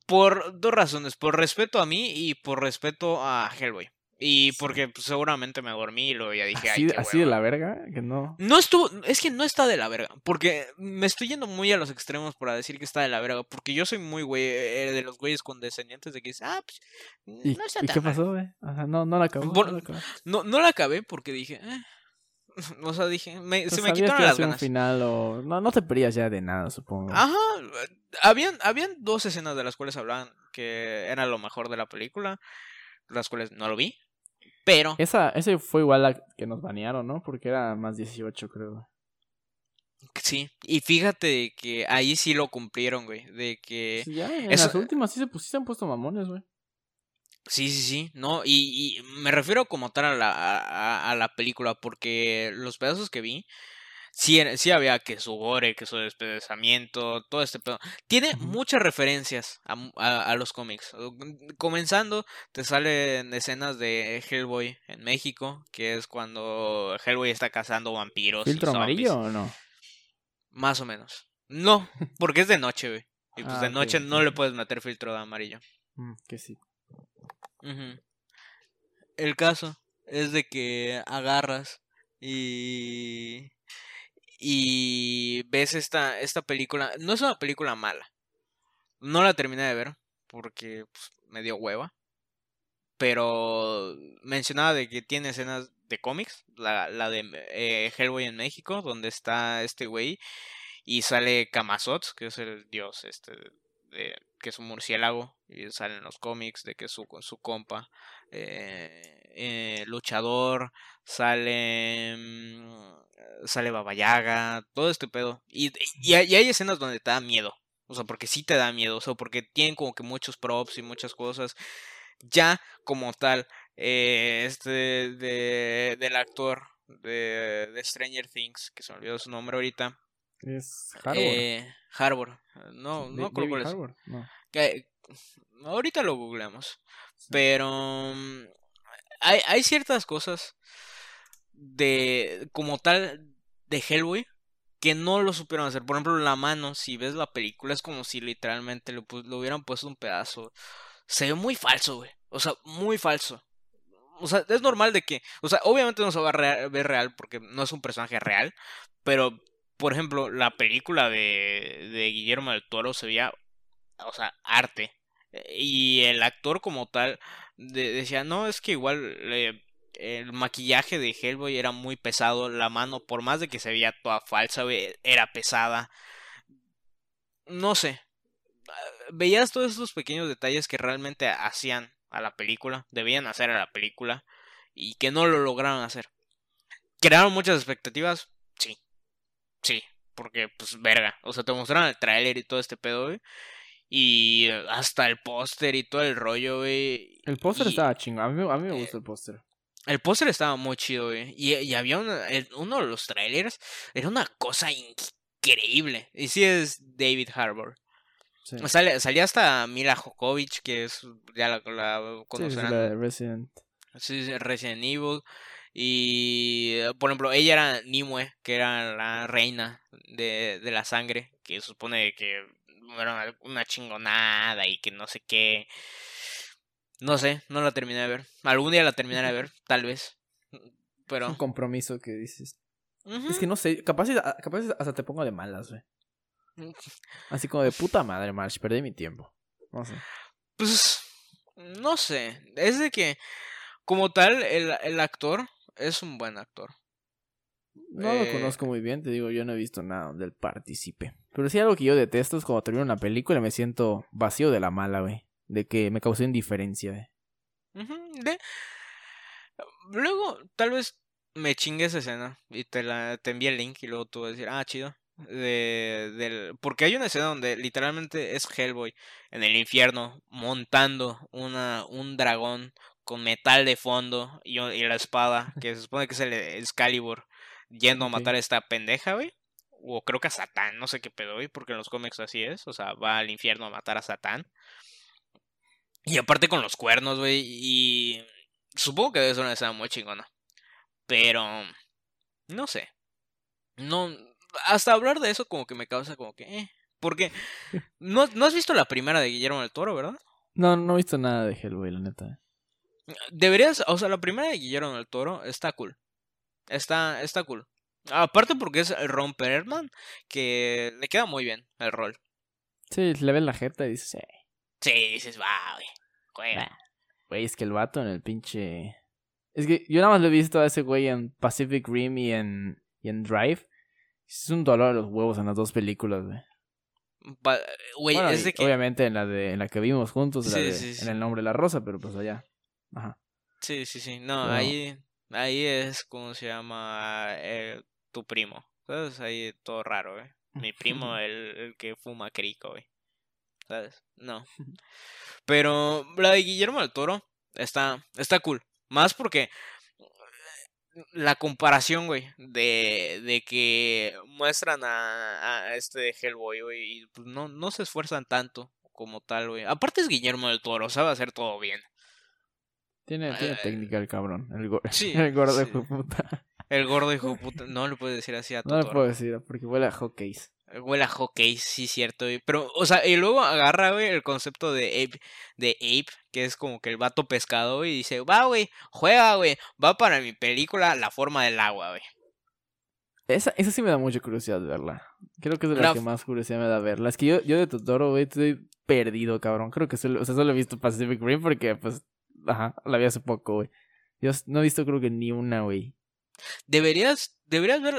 Por 2 razones. Por respeto a mí y por respeto a Hellboy. Y porque seguramente me dormí y luego ya dije... ¿Así de la verga? Que no... No estuvo... Es que no está de la verga. Porque me estoy yendo muy a los extremos para decir que está de la verga. Porque yo soy muy güey... de los güeyes condescendientes de que... pues... No está tan... ¿Y qué pasó, güey? No la acabó. No la acabé porque dije... O sea, dije... se me quitaron las ganas. Final o... No te perdías ya de nada, supongo. Ajá. Habían 2 escenas de las cuales hablaban que era lo mejor de la película. Las cuales no lo vi. Pero... Esa fue igual la que nos banearon, ¿no? Porque era más 18, creo. Sí, y fíjate que ahí sí lo cumplieron, güey. De que... Sí, ya, en las últimas sí se han puesto mamones, güey. Sí, no, y me refiero como tal a la película, porque los pedazos que vi, sí había que su gore, que su despedazamiento, todo este pedo. Tiene muchas referencias a los cómics. Comenzando, te salen escenas de Hellboy en México, que es cuando Hellboy está cazando vampiros. ¿Filtro amarillo o no? Más o menos. No, porque es de noche, güey. Y pues de noche no le puedes meter filtro de amarillo. Que sí. El caso es de que agarras y ves esta película. No es una película mala. No la terminé de ver porque pues, me dio hueva. Pero mencionaba de que tiene escenas de cómics. La de Hellboy en México, donde está este güey y sale Camazotz, que es el dios que es un murciélago, y salen los cómics de que su compa luchador, sale Baba Yaga, todo este pedo, y hay escenas donde te da miedo, o sea, porque sí te da miedo, o sea, porque tienen como que muchos props y muchas cosas. Ya como tal, del actor de Stranger Things, que se me olvidó su nombre ahorita. Es Harbour. No, no creo que es. No. Ahorita lo googleamos. Sí. Pero hay ciertas cosas como tal de Hellboy que no lo supieron hacer. Por ejemplo, la mano, si ves la película, es como si literalmente le hubieran puesto un pedazo. Se ve muy falso, güey. O sea, muy falso. O sea, es normal de que... O sea, obviamente no se va a ver real porque no es un personaje real. Pero, por ejemplo, la película de Guillermo del Toro se veía... O sea, arte. Y el actor como tal decía... No, es que igual el maquillaje de Hellboy era muy pesado. La mano, por más de que se veía toda falsa, güey, era pesada. No sé. Veías todos estos pequeños detalles que realmente hacían a la película, debían hacer a la película, y que no lo lograron hacer. ¿Crearon muchas expectativas? Sí. Sí, porque pues verga, o sea, te mostraron el tráiler y todo este pedo, güey, y hasta el póster y todo el rollo, güey. El póster estaba chingo, a mí me gusta el póster. El póster estaba muy chido, güey, y había uno de los trailers, era una cosa increíble. Y sí es David Harbour. Sí. Salía hasta Mila Jovovich, que es ya la conocerán. Sí, es la Resident. Sí, Resident Evil. Y, por ejemplo, ella era Nimue, que era la reina de la sangre, que supone que era una chingonada y que no sé qué. No sé, no la terminé de ver. Algún día la terminaré de ver, tal vez. Pero... Es un compromiso que dices. Uh-huh. Es que no sé, capaz hasta te pongo de malas, güey. Así como de puta madre, Marsh, perdí mi tiempo. No sé. Pues, no sé. Es de que, como tal, el actor es un buen actor. No lo conozco muy bien, te digo, yo no he visto nada donde él participe. Pero sí, algo que yo detesto es cuando termino una película y me siento vacío de la mala, güey. De que me causó indiferencia, güey. Uh-huh. Luego, tal vez me chingue esa escena y te envíe el link y luego tú vas a decir, ah, chido. Porque hay una escena donde literalmente es Hellboy en el infierno montando un dragón con metal de fondo y la espada que se supone que es el Excalibur yendo a matar a esta pendeja, güey, o creo que a Satán, no sé qué pedo, güey, porque en los cómics así es, o sea, va al infierno a matar a Satán y aparte con los cuernos, güey, y supongo que debe ser una escena muy chingona, pero no sé, no. Hasta hablar de eso como que me causa como que... Porque no has visto la primera de Guillermo del Toro, ¿verdad? No he visto nada de Hellboy, la neta. Deberías... O sea, la primera de Guillermo del Toro está cool. Está cool. Aparte porque es Ron Perlman, que le queda muy bien el rol. Sí, le ves la jeta y dices... Sí, dices, va, güey. Juega. Güey, es que el vato en el pinche... Es que yo nada más lo he visto a ese güey en Pacific Rim y en Drive... Es un dolor a los huevos en las dos películas, güey. Bueno, es de que... Obviamente en la que vimos juntos, sí. En el nombre de la rosa, pero pues allá. Ajá. Sí. No, pero... ahí es como se llama tu primo. ¿Sabes? Ahí todo raro, güey. Mi primo, el que fuma crico, güey. ¿Sabes? No. Pero la de Guillermo del Toro está cool. Más porque... La comparación, güey, de que muestran a este Hellboy, güey, y no se esfuerzan tanto como tal, güey. Aparte es Guillermo del Toro, sabe hacer todo bien. Tiene técnica el cabrón, el gordo hijo puta. El gordo hijo puta, no le puedes decir así a tu Toro. No le puedo decir, porque huele a hotcakes. Huele a hockey, sí, cierto. Pero, o sea, y luego agarra, güey, el concepto de Ape, que es como que el vato pescado, güey, y dice, va, güey, juega, güey, va para mi película La forma del agua, güey. Esa sí me da mucha curiosidad verla. Creo que es de la que más curiosidad me da verla. Es que yo de Totoro, güey, estoy perdido, cabrón. Creo que solo he visto Pacific Rim porque, pues, ajá, la vi hace poco, güey. Yo no he visto creo que ni una, güey. Deberías ver...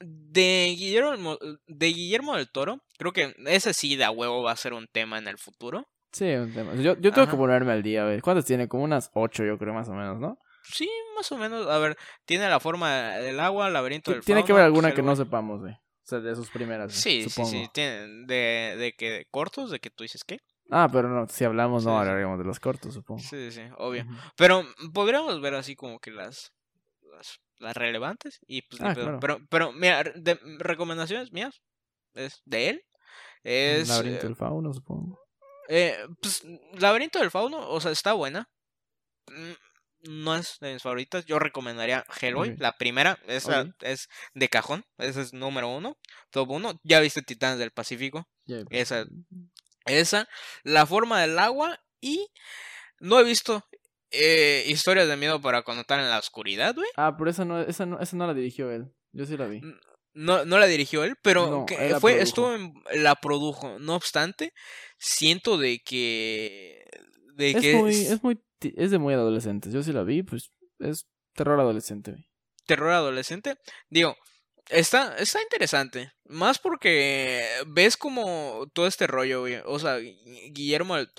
De Guillermo del Toro, creo que ese sí de huevo va a ser un tema en el futuro. Sí, un tema. Yo tengo que ponerme al día, güey. ¿Cuántas tiene? Como unas 8, yo creo, más o menos, ¿no? Sí, más o menos. A ver, tiene La forma del agua, Laberinto del Fauno. Tiene que haber alguna que no sepamos, güey. O sea, de sus primeras. Sí, supongo. Sí, sí. Tiene de que cortos, de que tú dices qué. Ah, pero no, si hablamos, sí, no hablaríamos sí. De los cortos, supongo. Sí, sí, obvio. Uh-huh. Pero podríamos ver así como que las relevantes y pues claro. pero mira, de recomendaciones mías es de él es Laberinto del Fauno, supongo. Pues Laberinto del Fauno, o sea, está buena. No es de mis favoritas. Yo recomendaría Hellboy, okay. La primera, esa okay. Es de cajón, esa es número 1, top 1. Ya viste Titanes del Pacífico, yeah. Esa, La forma del agua y no he visto Historias de miedo para connotar en la oscuridad, güey. Ah, pero esa no la dirigió él. Yo sí la vi. No la dirigió él, pero no, él la produjo. No obstante, siento de que es de muy adolescentes. Yo sí la vi, pues es terror adolescente, güey. Terror adolescente. Digo, está interesante. Más porque ves como todo este rollo, güey. O sea, Guillermo del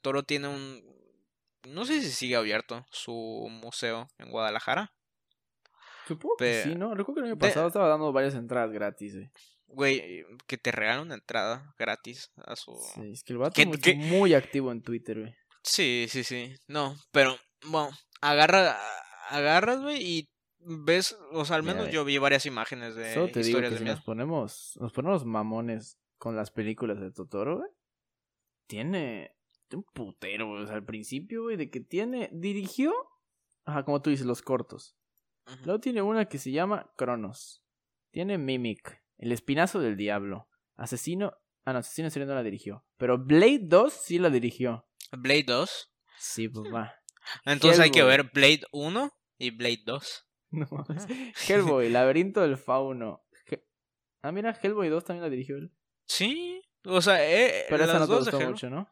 Toro tiene un... No sé si sigue abierto su museo en Guadalajara. Supongo que sí, ¿no? Recuerdo que el año pasado estaba dando varias entradas gratis, güey. Güey, que te regalan una entrada gratis a su... Sí, es que el vato es muy activo en Twitter, güey. Sí, sí, sí. No, pero, bueno, agarras, güey, y ves... O sea, al menos yo vi varias imágenes de historias de miedo. Solo te digo que si nos ponemos mamones con las películas de Totoro, güey, tiene... un putero, güey, o sea, al principio, güey, de que dirigió, ajá, como tú dices, los cortos. Ajá. Luego tiene una que se llama Cronos. Tiene Mimic, El espinazo del diablo, Asesino Serial no la dirigió, pero Blade 2 sí la dirigió. ¿Blade 2? Sí, pues va. Entonces Hellboy. Hay que ver Blade 1 y Blade 2. No, Hellboy, Laberinto del Fauno. Mira, Hellboy 2 también la dirigió él. Sí, o sea, pero esa no te gustó mucho, ¿no?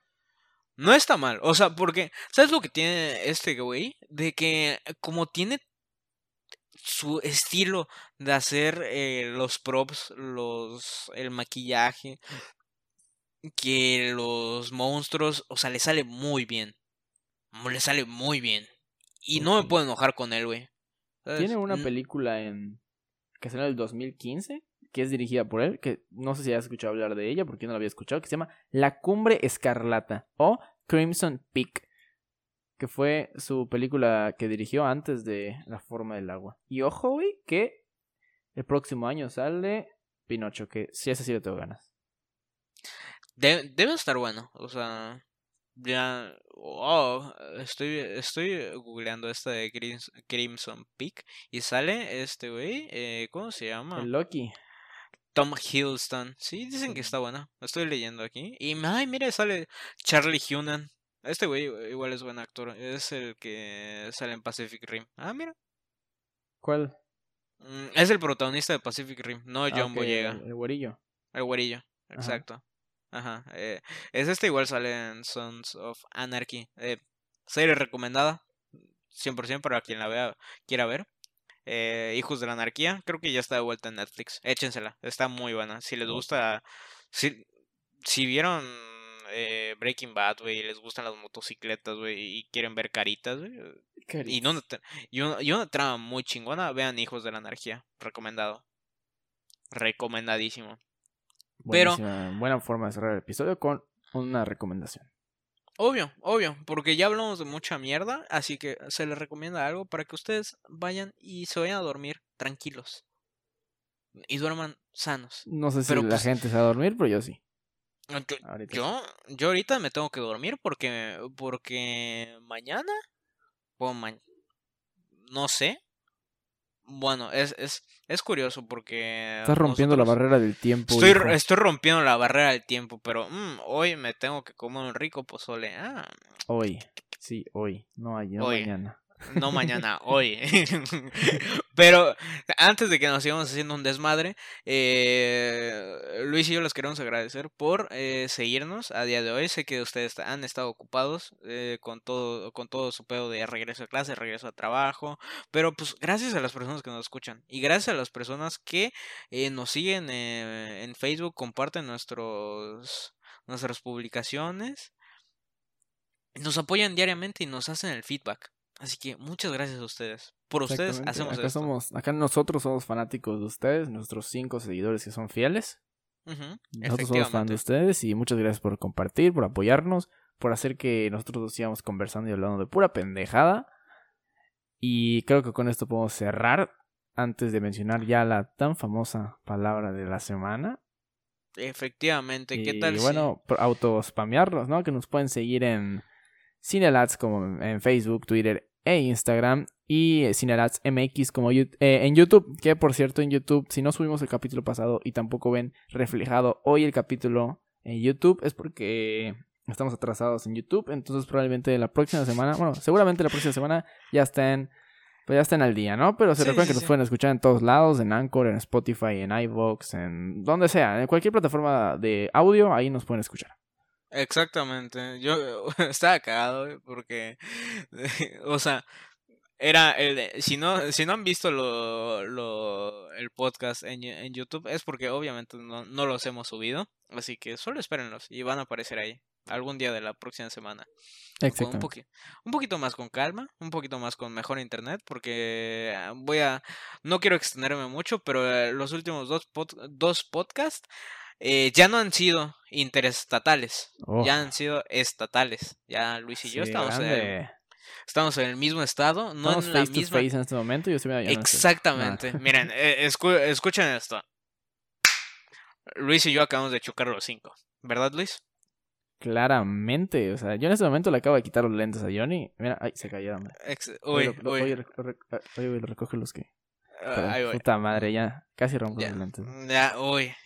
No está mal, o sea, porque ¿sabes lo que tiene este güey? De que como tiene su estilo de hacer los props, el maquillaje, que los monstruos, o sea, le sale muy bien. Le sale muy bien. Y no me puedo enojar con él, güey. ¿Sabes? Tiene una película que salió en el 2015, que es dirigida por él, que no sé si has escuchado hablar de ella, porque yo no la había escuchado, que se llama La Cumbre Escarlata o Crimson Peak, que fue su película que dirigió antes de La forma del agua. Y ojo, güey, que el próximo año sale Pinocho, que sí, ese sí le tengo ganas. Debe estar bueno, o sea, ya... Oh, estoy googleando esta de Crimson Peak y sale este güey, ¿cómo se llama? El Loki. Tom Hiddleston, sí, dicen que está buena. Estoy leyendo aquí. Y, ay, mira, sale Charlie Hunnam. Este güey igual es buen actor. Es el que sale en Pacific Rim. Ah, mira. ¿Cuál? Es el protagonista de Pacific Rim. No, John Boyega. El güerillo. El güerillo, exacto. Ajá. Es este, igual sale en Sons of Anarchy. Serie recomendada. 100% para quien la vea, quiera ver. Hijos de la Anarquía, creo que ya está de vuelta en Netflix. Échensela, está muy buena. Si les gusta, si vieron Breaking Bad, güey, les gustan las motocicletas, güey, y quieren ver caritas, güey, y una trama muy chingona, vean Hijos de la Anarquía. Recomendado. Recomendadísimo. Buenísima. Pero buena forma de cerrar el episodio con una recomendación. Obvio, porque ya hablamos de mucha mierda, así que se les recomienda algo para que ustedes vayan y se vayan a dormir tranquilos. Y duerman sanos. No sé si la gente se va a dormir, pero yo sí. Yo ahorita me tengo que dormir porque mañana, no sé, Bueno, es curioso porque... Estás rompiendo la barrera del tiempo. Estoy rompiendo la barrera del tiempo, pero hoy me tengo que comer un rico pozole. Ah. Hoy, sí, hoy, no ayer, no mañana. No mañana, hoy. Pero antes de que nos sigamos haciendo un desmadre, Luis y yo les queremos agradecer por seguirnos a día de hoy. Sé que ustedes han estado ocupados con todo su pedo de regreso a clase, regreso a trabajo. Pero pues gracias a las personas que nos escuchan. Y gracias a las personas que nos siguen en Facebook, comparten nuestras publicaciones. Nos apoyan diariamente y nos hacen el feedback. Así que muchas gracias a ustedes. Por ustedes hacemos acá esto. Acá nosotros somos fanáticos de ustedes, nuestros 5 seguidores que son fieles. Uh-huh. Nosotros somos fans de ustedes y muchas gracias por compartir, por apoyarnos, por hacer que nosotros sigamos conversando y hablando de pura pendejada. Y creo que con esto podemos cerrar antes de mencionar ya la tan famosa palabra de la semana. Efectivamente, ¿qué tal? Y bueno, autospamearnos, ¿no? Que nos pueden seguir en CineLats como en Facebook, Twitter e Instagram, y CineLats MX como en YouTube, que por cierto en YouTube, si no subimos el capítulo pasado y tampoco ven reflejado hoy el capítulo en YouTube, es porque estamos atrasados en YouTube, entonces probablemente seguramente la próxima semana ya estén al día, ¿no? Pero recuerden que nos pueden escuchar en todos lados, en Anchor, en Spotify, en iVoox, en donde sea, en cualquier plataforma de audio, ahí nos pueden escuchar. Exactamente, yo estaba cagado porque, o sea, era si no han visto el podcast en YouTube es porque obviamente no los hemos subido, así que solo espérenlos y van a aparecer ahí algún día de la próxima semana. Exactamente. Un poquito más con calma, un poquito más con mejor internet, porque no quiero extenderme mucho, pero los últimos dos podcasts ya no han sido interestatales, ya han sido estatales. Ya Luis y yo estamos en el mismo estado, no en la misma face en este momento. Exactamente. No sé. Miren, escuchen esto. Luis y yo acabamos de chocar los 5, ¿verdad, Luis? Claramente, o sea, yo en este momento le acabo de quitar los lentes a Johnny. Mira, ay, se cayeron. Hoy recoge los que... Puta madre, ya casi rompo los lentes.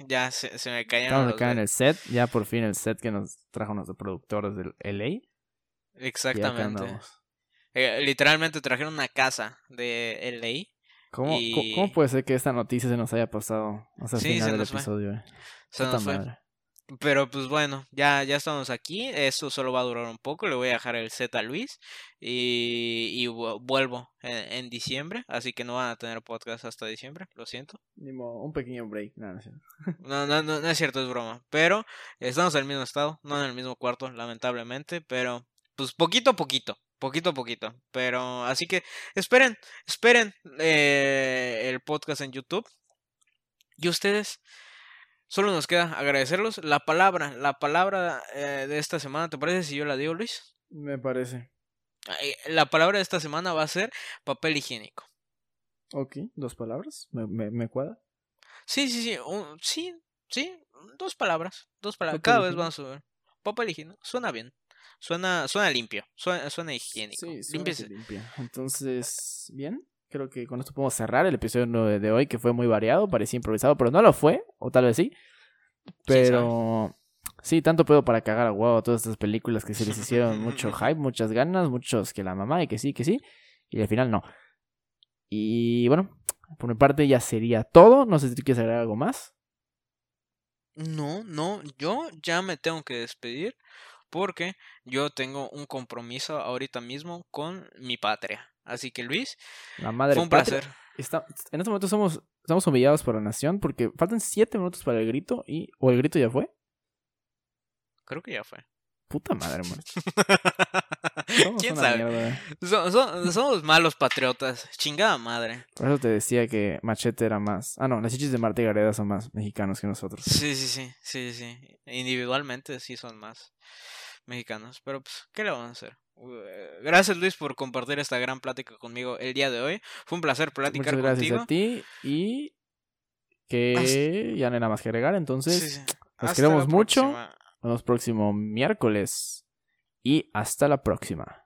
Ya se me cayeron. Estamos acá en el set, ya por fin el set que nos trajo nuestro productor desde LA. Exactamente. Literalmente trajeron una casa de LA. ¿Cómo puede ser que esta noticia se nos haya pasado hasta el final del episodio? Se nos fue. Pero pues bueno, ya estamos aquí. Esto solo va a durar un poco. Le voy a dejar el set a Luis y vuelvo en diciembre. Así que no van a tener podcast hasta diciembre, lo siento. Un pequeño break. No es cierto, es broma. Pero estamos en el mismo estado, no en el mismo cuarto, lamentablemente. Pero pues poquito a poquito. Pero así que esperen el podcast en YouTube. Y ustedes... Solo nos queda agradecerlos. La palabra de esta semana, ¿te parece si yo la digo, Luis? Me parece. La palabra de esta semana va a ser papel higiénico. Ok, 2 palabras, me cuadra. Sí, 2 palabras. Cada vez van a subir. Papel higiénico, suena bien. Suena limpio, suena higiénico. Sí, limpia. Entonces, bien. Creo que con esto podemos cerrar el episodio de hoy, que fue muy variado, parecía improvisado, pero no lo fue, o tal vez sí. Pero sí, tanto pedo para cagar a huevo, todas estas películas que se les hicieron mucho hype, muchas ganas, muchos que la mamá y que sí, y al final no. Y bueno, por mi parte ya sería todo, no sé si tú quieres agregar algo más. No, yo ya me tengo que despedir porque yo tengo un compromiso ahorita mismo con mi patria. Así que Luis, la madre fue un placer. En este momento estamos humillados por la nación porque faltan 7 minutos para el grito ¿o el grito ya fue? Creo que ya fue. Puta madre, hermano. ¿Quién sabe? Somos malos patriotas. Chingada madre. Por eso te decía que Machete era más... Ah, no, las chichis de Martha Higareda son más mexicanos que nosotros. Sí. Individualmente sí son más mexicanos. Pero pues, ¿qué le van a hacer? Gracias Luis por compartir esta gran plática conmigo el día de hoy. Fue un placer platicar contigo. Muchas gracias contigo. A ti y que ya no hay nada más que agregar. Entonces nos queremos mucho. Próxima. Nos vemos próximo miércoles y hasta la próxima.